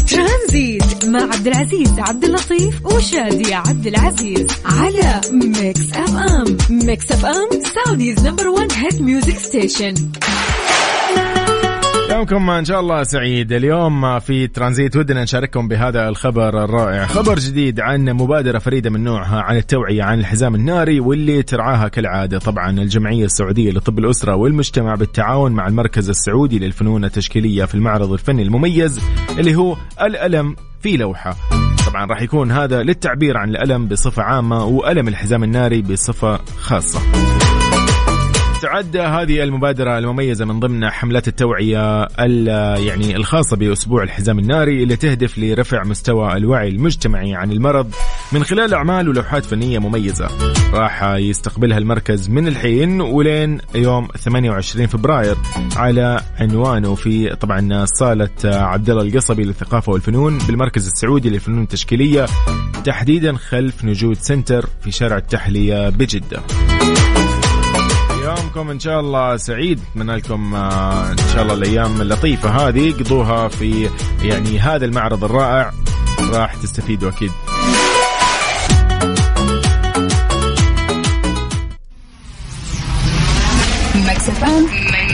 ترانزيت مع عبد العزيز عبد اللطيف وشادي عبد العزيز على ميكس اف ام. ميكس اف ام سعوديز نمبر ون هيت ميوزك ستيشن. يومكم إن شاء الله سعيد. اليوم في ترانزيت ودنا نشارككم بهذا الخبر الرائع، خبر جديد عن مبادرة فريدة من نوعها عن التوعية عن الحزام الناري، واللي ترعاها كالعادة طبعا الجمعية السعودية لطب الأسرة والمجتمع، بالتعاون مع المركز السعودي للفنون التشكيلية في المعرض الفني المميز اللي هو الألم في لوحة. طبعا راح يكون هذا للتعبير عن الألم بصفة عامة، وألم الحزام الناري بصفة خاصة. تعد هذه المبادرة المميزة من ضمن حملات التوعية يعني الخاصة بأسبوع الحزام الناري، اللي تهدف لرفع مستوى الوعي المجتمعي عن المرض من خلال أعمال ولوحات فنية مميزة. راح يستقبلها المركز من الحين ولين يوم ثمانية وعشرين فبراير، على عنوانه في طبعا صالة عبدالله القصبي للثقافة والفنون بالمركز السعودي للفنون التشكيلية، تحديدا خلف نجود سنتر في شارع التحلية بجدة. يومكم إن شاء الله سعيد، أتمنى لكم إن شاء الله الأيام اللطيفة هذه قضوها في يعني هذا المعرض الرائع، راح تستفيدوا أكيد. Mix F M.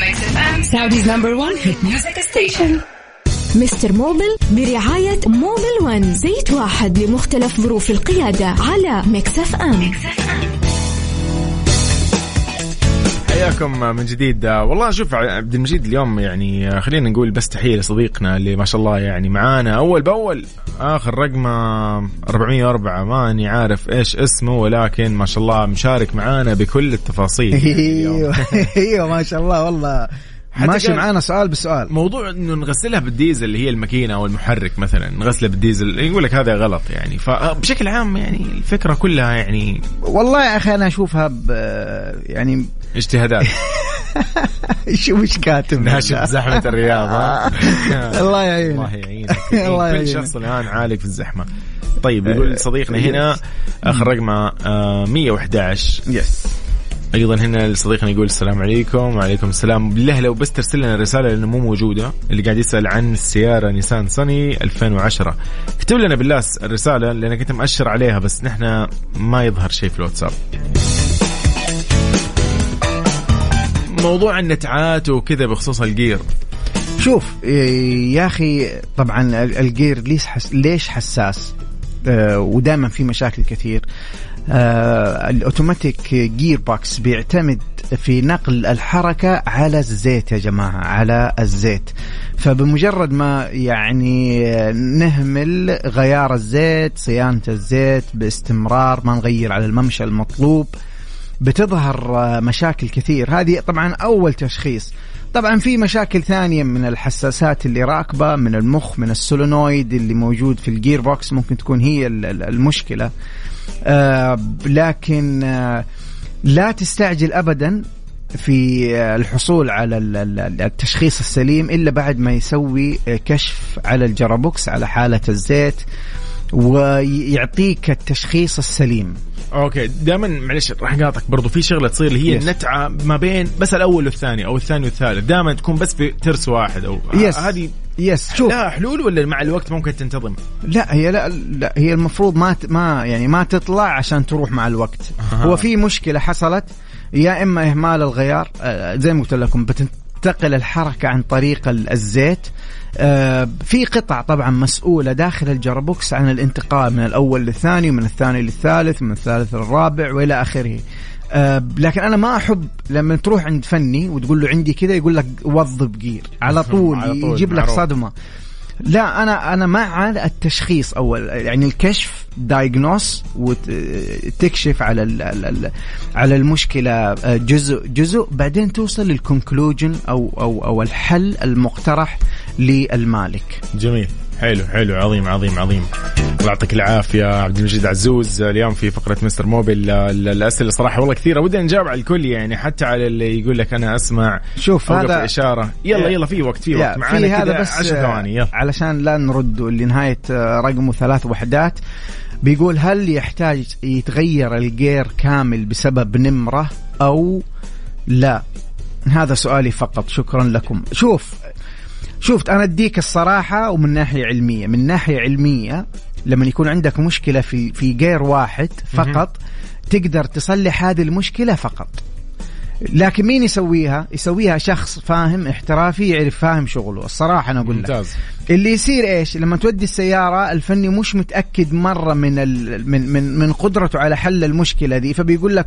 Mix F M, Saudi's number one hit music station. مستر موبل برعاية موبل ون، زيت واحد لمختلف ظروف القيادة على ميكس اف ام. حياكم من جديد. والله شوف عبد المجيد اليوم يعني خلينا نقول بس تحية لصديقنا اللي ما شاء الله يعني معانا أول بأول، آخر رقم أربعمية وأربعة، ماني عارف إيش اسمه ولكن ما شاء الله مشارك معانا بكل التفاصيل. ايوه ايوه ما شاء الله والله ماشي معانا سؤال بسؤال. موضوع انه نغسلها بالديزل اللي هي الماكينه او المحرك مثلا، نغسلها بالديزل يقول لك هذا غلط يعني. فبشكل عام يعني الفكره كلها يعني والله يا اخي انا اشوفها ب يعني اجتهادات. شو مش كاتب ناشط زحمه الرياض. الله يعينك الله يعينك كل شخص الان عالق في الزحمه. طيب يقول صديقنا هنا اخر رقمه مية وإحدى عشر. يس أيضا هنا صديقنا يقول السلام عليكم. وعليكم السلام. بالله لو بس ترسل لنا رسالة لأنه مو موجودة. اللي قاعد يسأل عن السيارة نيسان صني ألفين وعشرة اكتب لنا بالله الرسالة لأنه كنت مأشر عليها بس نحن ما يظهر شيء في الواتساب. موضوع النتعات وكذا بخصوص الجير. شوف يا أخي طبعا الجير ليش حساس ودائما في مشاكل كثير. آه، الأوتوماتيك جير بوكس بيعتمد في نقل الحركة على الزيت يا جماعة، على الزيت. فبمجرد ما يعني نهمل غيار الزيت، صيانة الزيت باستمرار، ما نغير على الممشى المطلوب، بتظهر مشاكل كثير. هذه طبعا أول تشخيص. طبعا في مشاكل ثانية من الحساسات اللي راكبة، من المخ، من السولينويد اللي موجود في الجير بوكس، ممكن تكون هي المشكلة. آه لكن آه لا تستعجل أبدا في الحصول على التشخيص السليم إلا بعد ما يسوي كشف على الجرابوكس على حالة الزيت ويعطيك التشخيص السليم. اوكي دائما معلش راح قاطعك برضو في شغله تصير اللي هي yes. النتعه ما بين بس الاول والثاني او الثاني والثالث، دائما تكون بس في ترس واحد او yes. هذه يس yes. شوف لا حلول ولا مع الوقت ممكن تنتظم. لا هي لا, لا هي المفروض ما ما يعني ما تطلع عشان تروح مع الوقت. أه. هو في مشكله حصلت يا اما اهمال الغيار زي ما قلت لكم، بتنتقل الحركه عن طريق الزيت. في قطع طبعا مسؤولة داخل الجرابوكس عن الانتقال من الأول للثاني ومن الثاني للثالث ومن الثالث للرابع وإلى آخره. لكن أنا ما أحب لما تروح عند فني وتقول له عندي كذا يقول لك وظب جير على طول، يجيب لك صدمة. لا أنا أنا مع التشخيص أول، يعني الكشف دايجنوس، وتكشف على على المشكلة جزء جزء، بعدين توصل للكونكلوجن أو أو أو الحل المقترح للمالك. جميل، حلو حلو، عظيم عظيم عظيم. الله يعطيك العافية عبد المجيد عزوز. اليوم في فقرة مستر موبل الأسئلة صراحة والله كثيرة، ودنا نجاوب على الكل يعني، حتى على اللي يقول لك أنا أسمع. شوف هذا إشارة، يلا يلا في وقت في وقت معانا كده عشر ثواني علشان لا نرد. اللي نهاية رقمه ثلاث وحدات بيقول هل يحتاج يتغير الجير كامل بسبب نمرة أو لا؟ هذا سؤالي فقط، شكرا لكم. شوف شوفت أنا أديك الصراحة، ومن ناحية علمية، من ناحية علمية لما يكون عندك مشكلة في في جير واحد فقط تقدر تصلح هذه المشكلة فقط. لكن مين يسويها؟ يسويها شخص فاهم احترافي، يعرف فاهم شغله. الصراحة أنا أقول لك اللي يصير إيش لما تودي السيارة، الفني مش متأكد مرة من من من من قدرته على حل المشكلة دي، فبيقول لك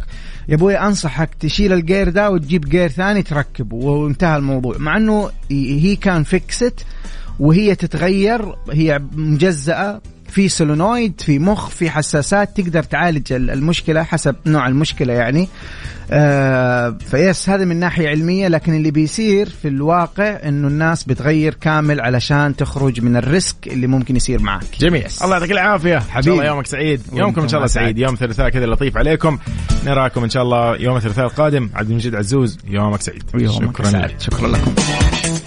يا أبوي أنصحك تشيل الجير ده وتجيب جير ثاني تركبه وانتهى الموضوع، مع إنه هي كان فيكست وهي تتغير، هي مجزأة، في سولينويد، في مخ، في حساسات، تقدر تعالج المشكلة حسب نوع المشكلة يعني. آه فيس هذا من ناحية علمية، لكن اللي بيصير في الواقع إنه الناس بتغير كامل علشان تخرج من الريسك اللي ممكن يصير معك. جميل، الله يعطيك العافية حبيبي، الله يومك سعيد، يومكم إن شاء الله سعيد. يوم ثلاثاء كذا لطيف عليكم، نراكم إن شاء الله يوم الثلاثاء القادم. عبد المجيد عزوز يومك سعيد. يومك شكرا سعيد. شكرا لكم.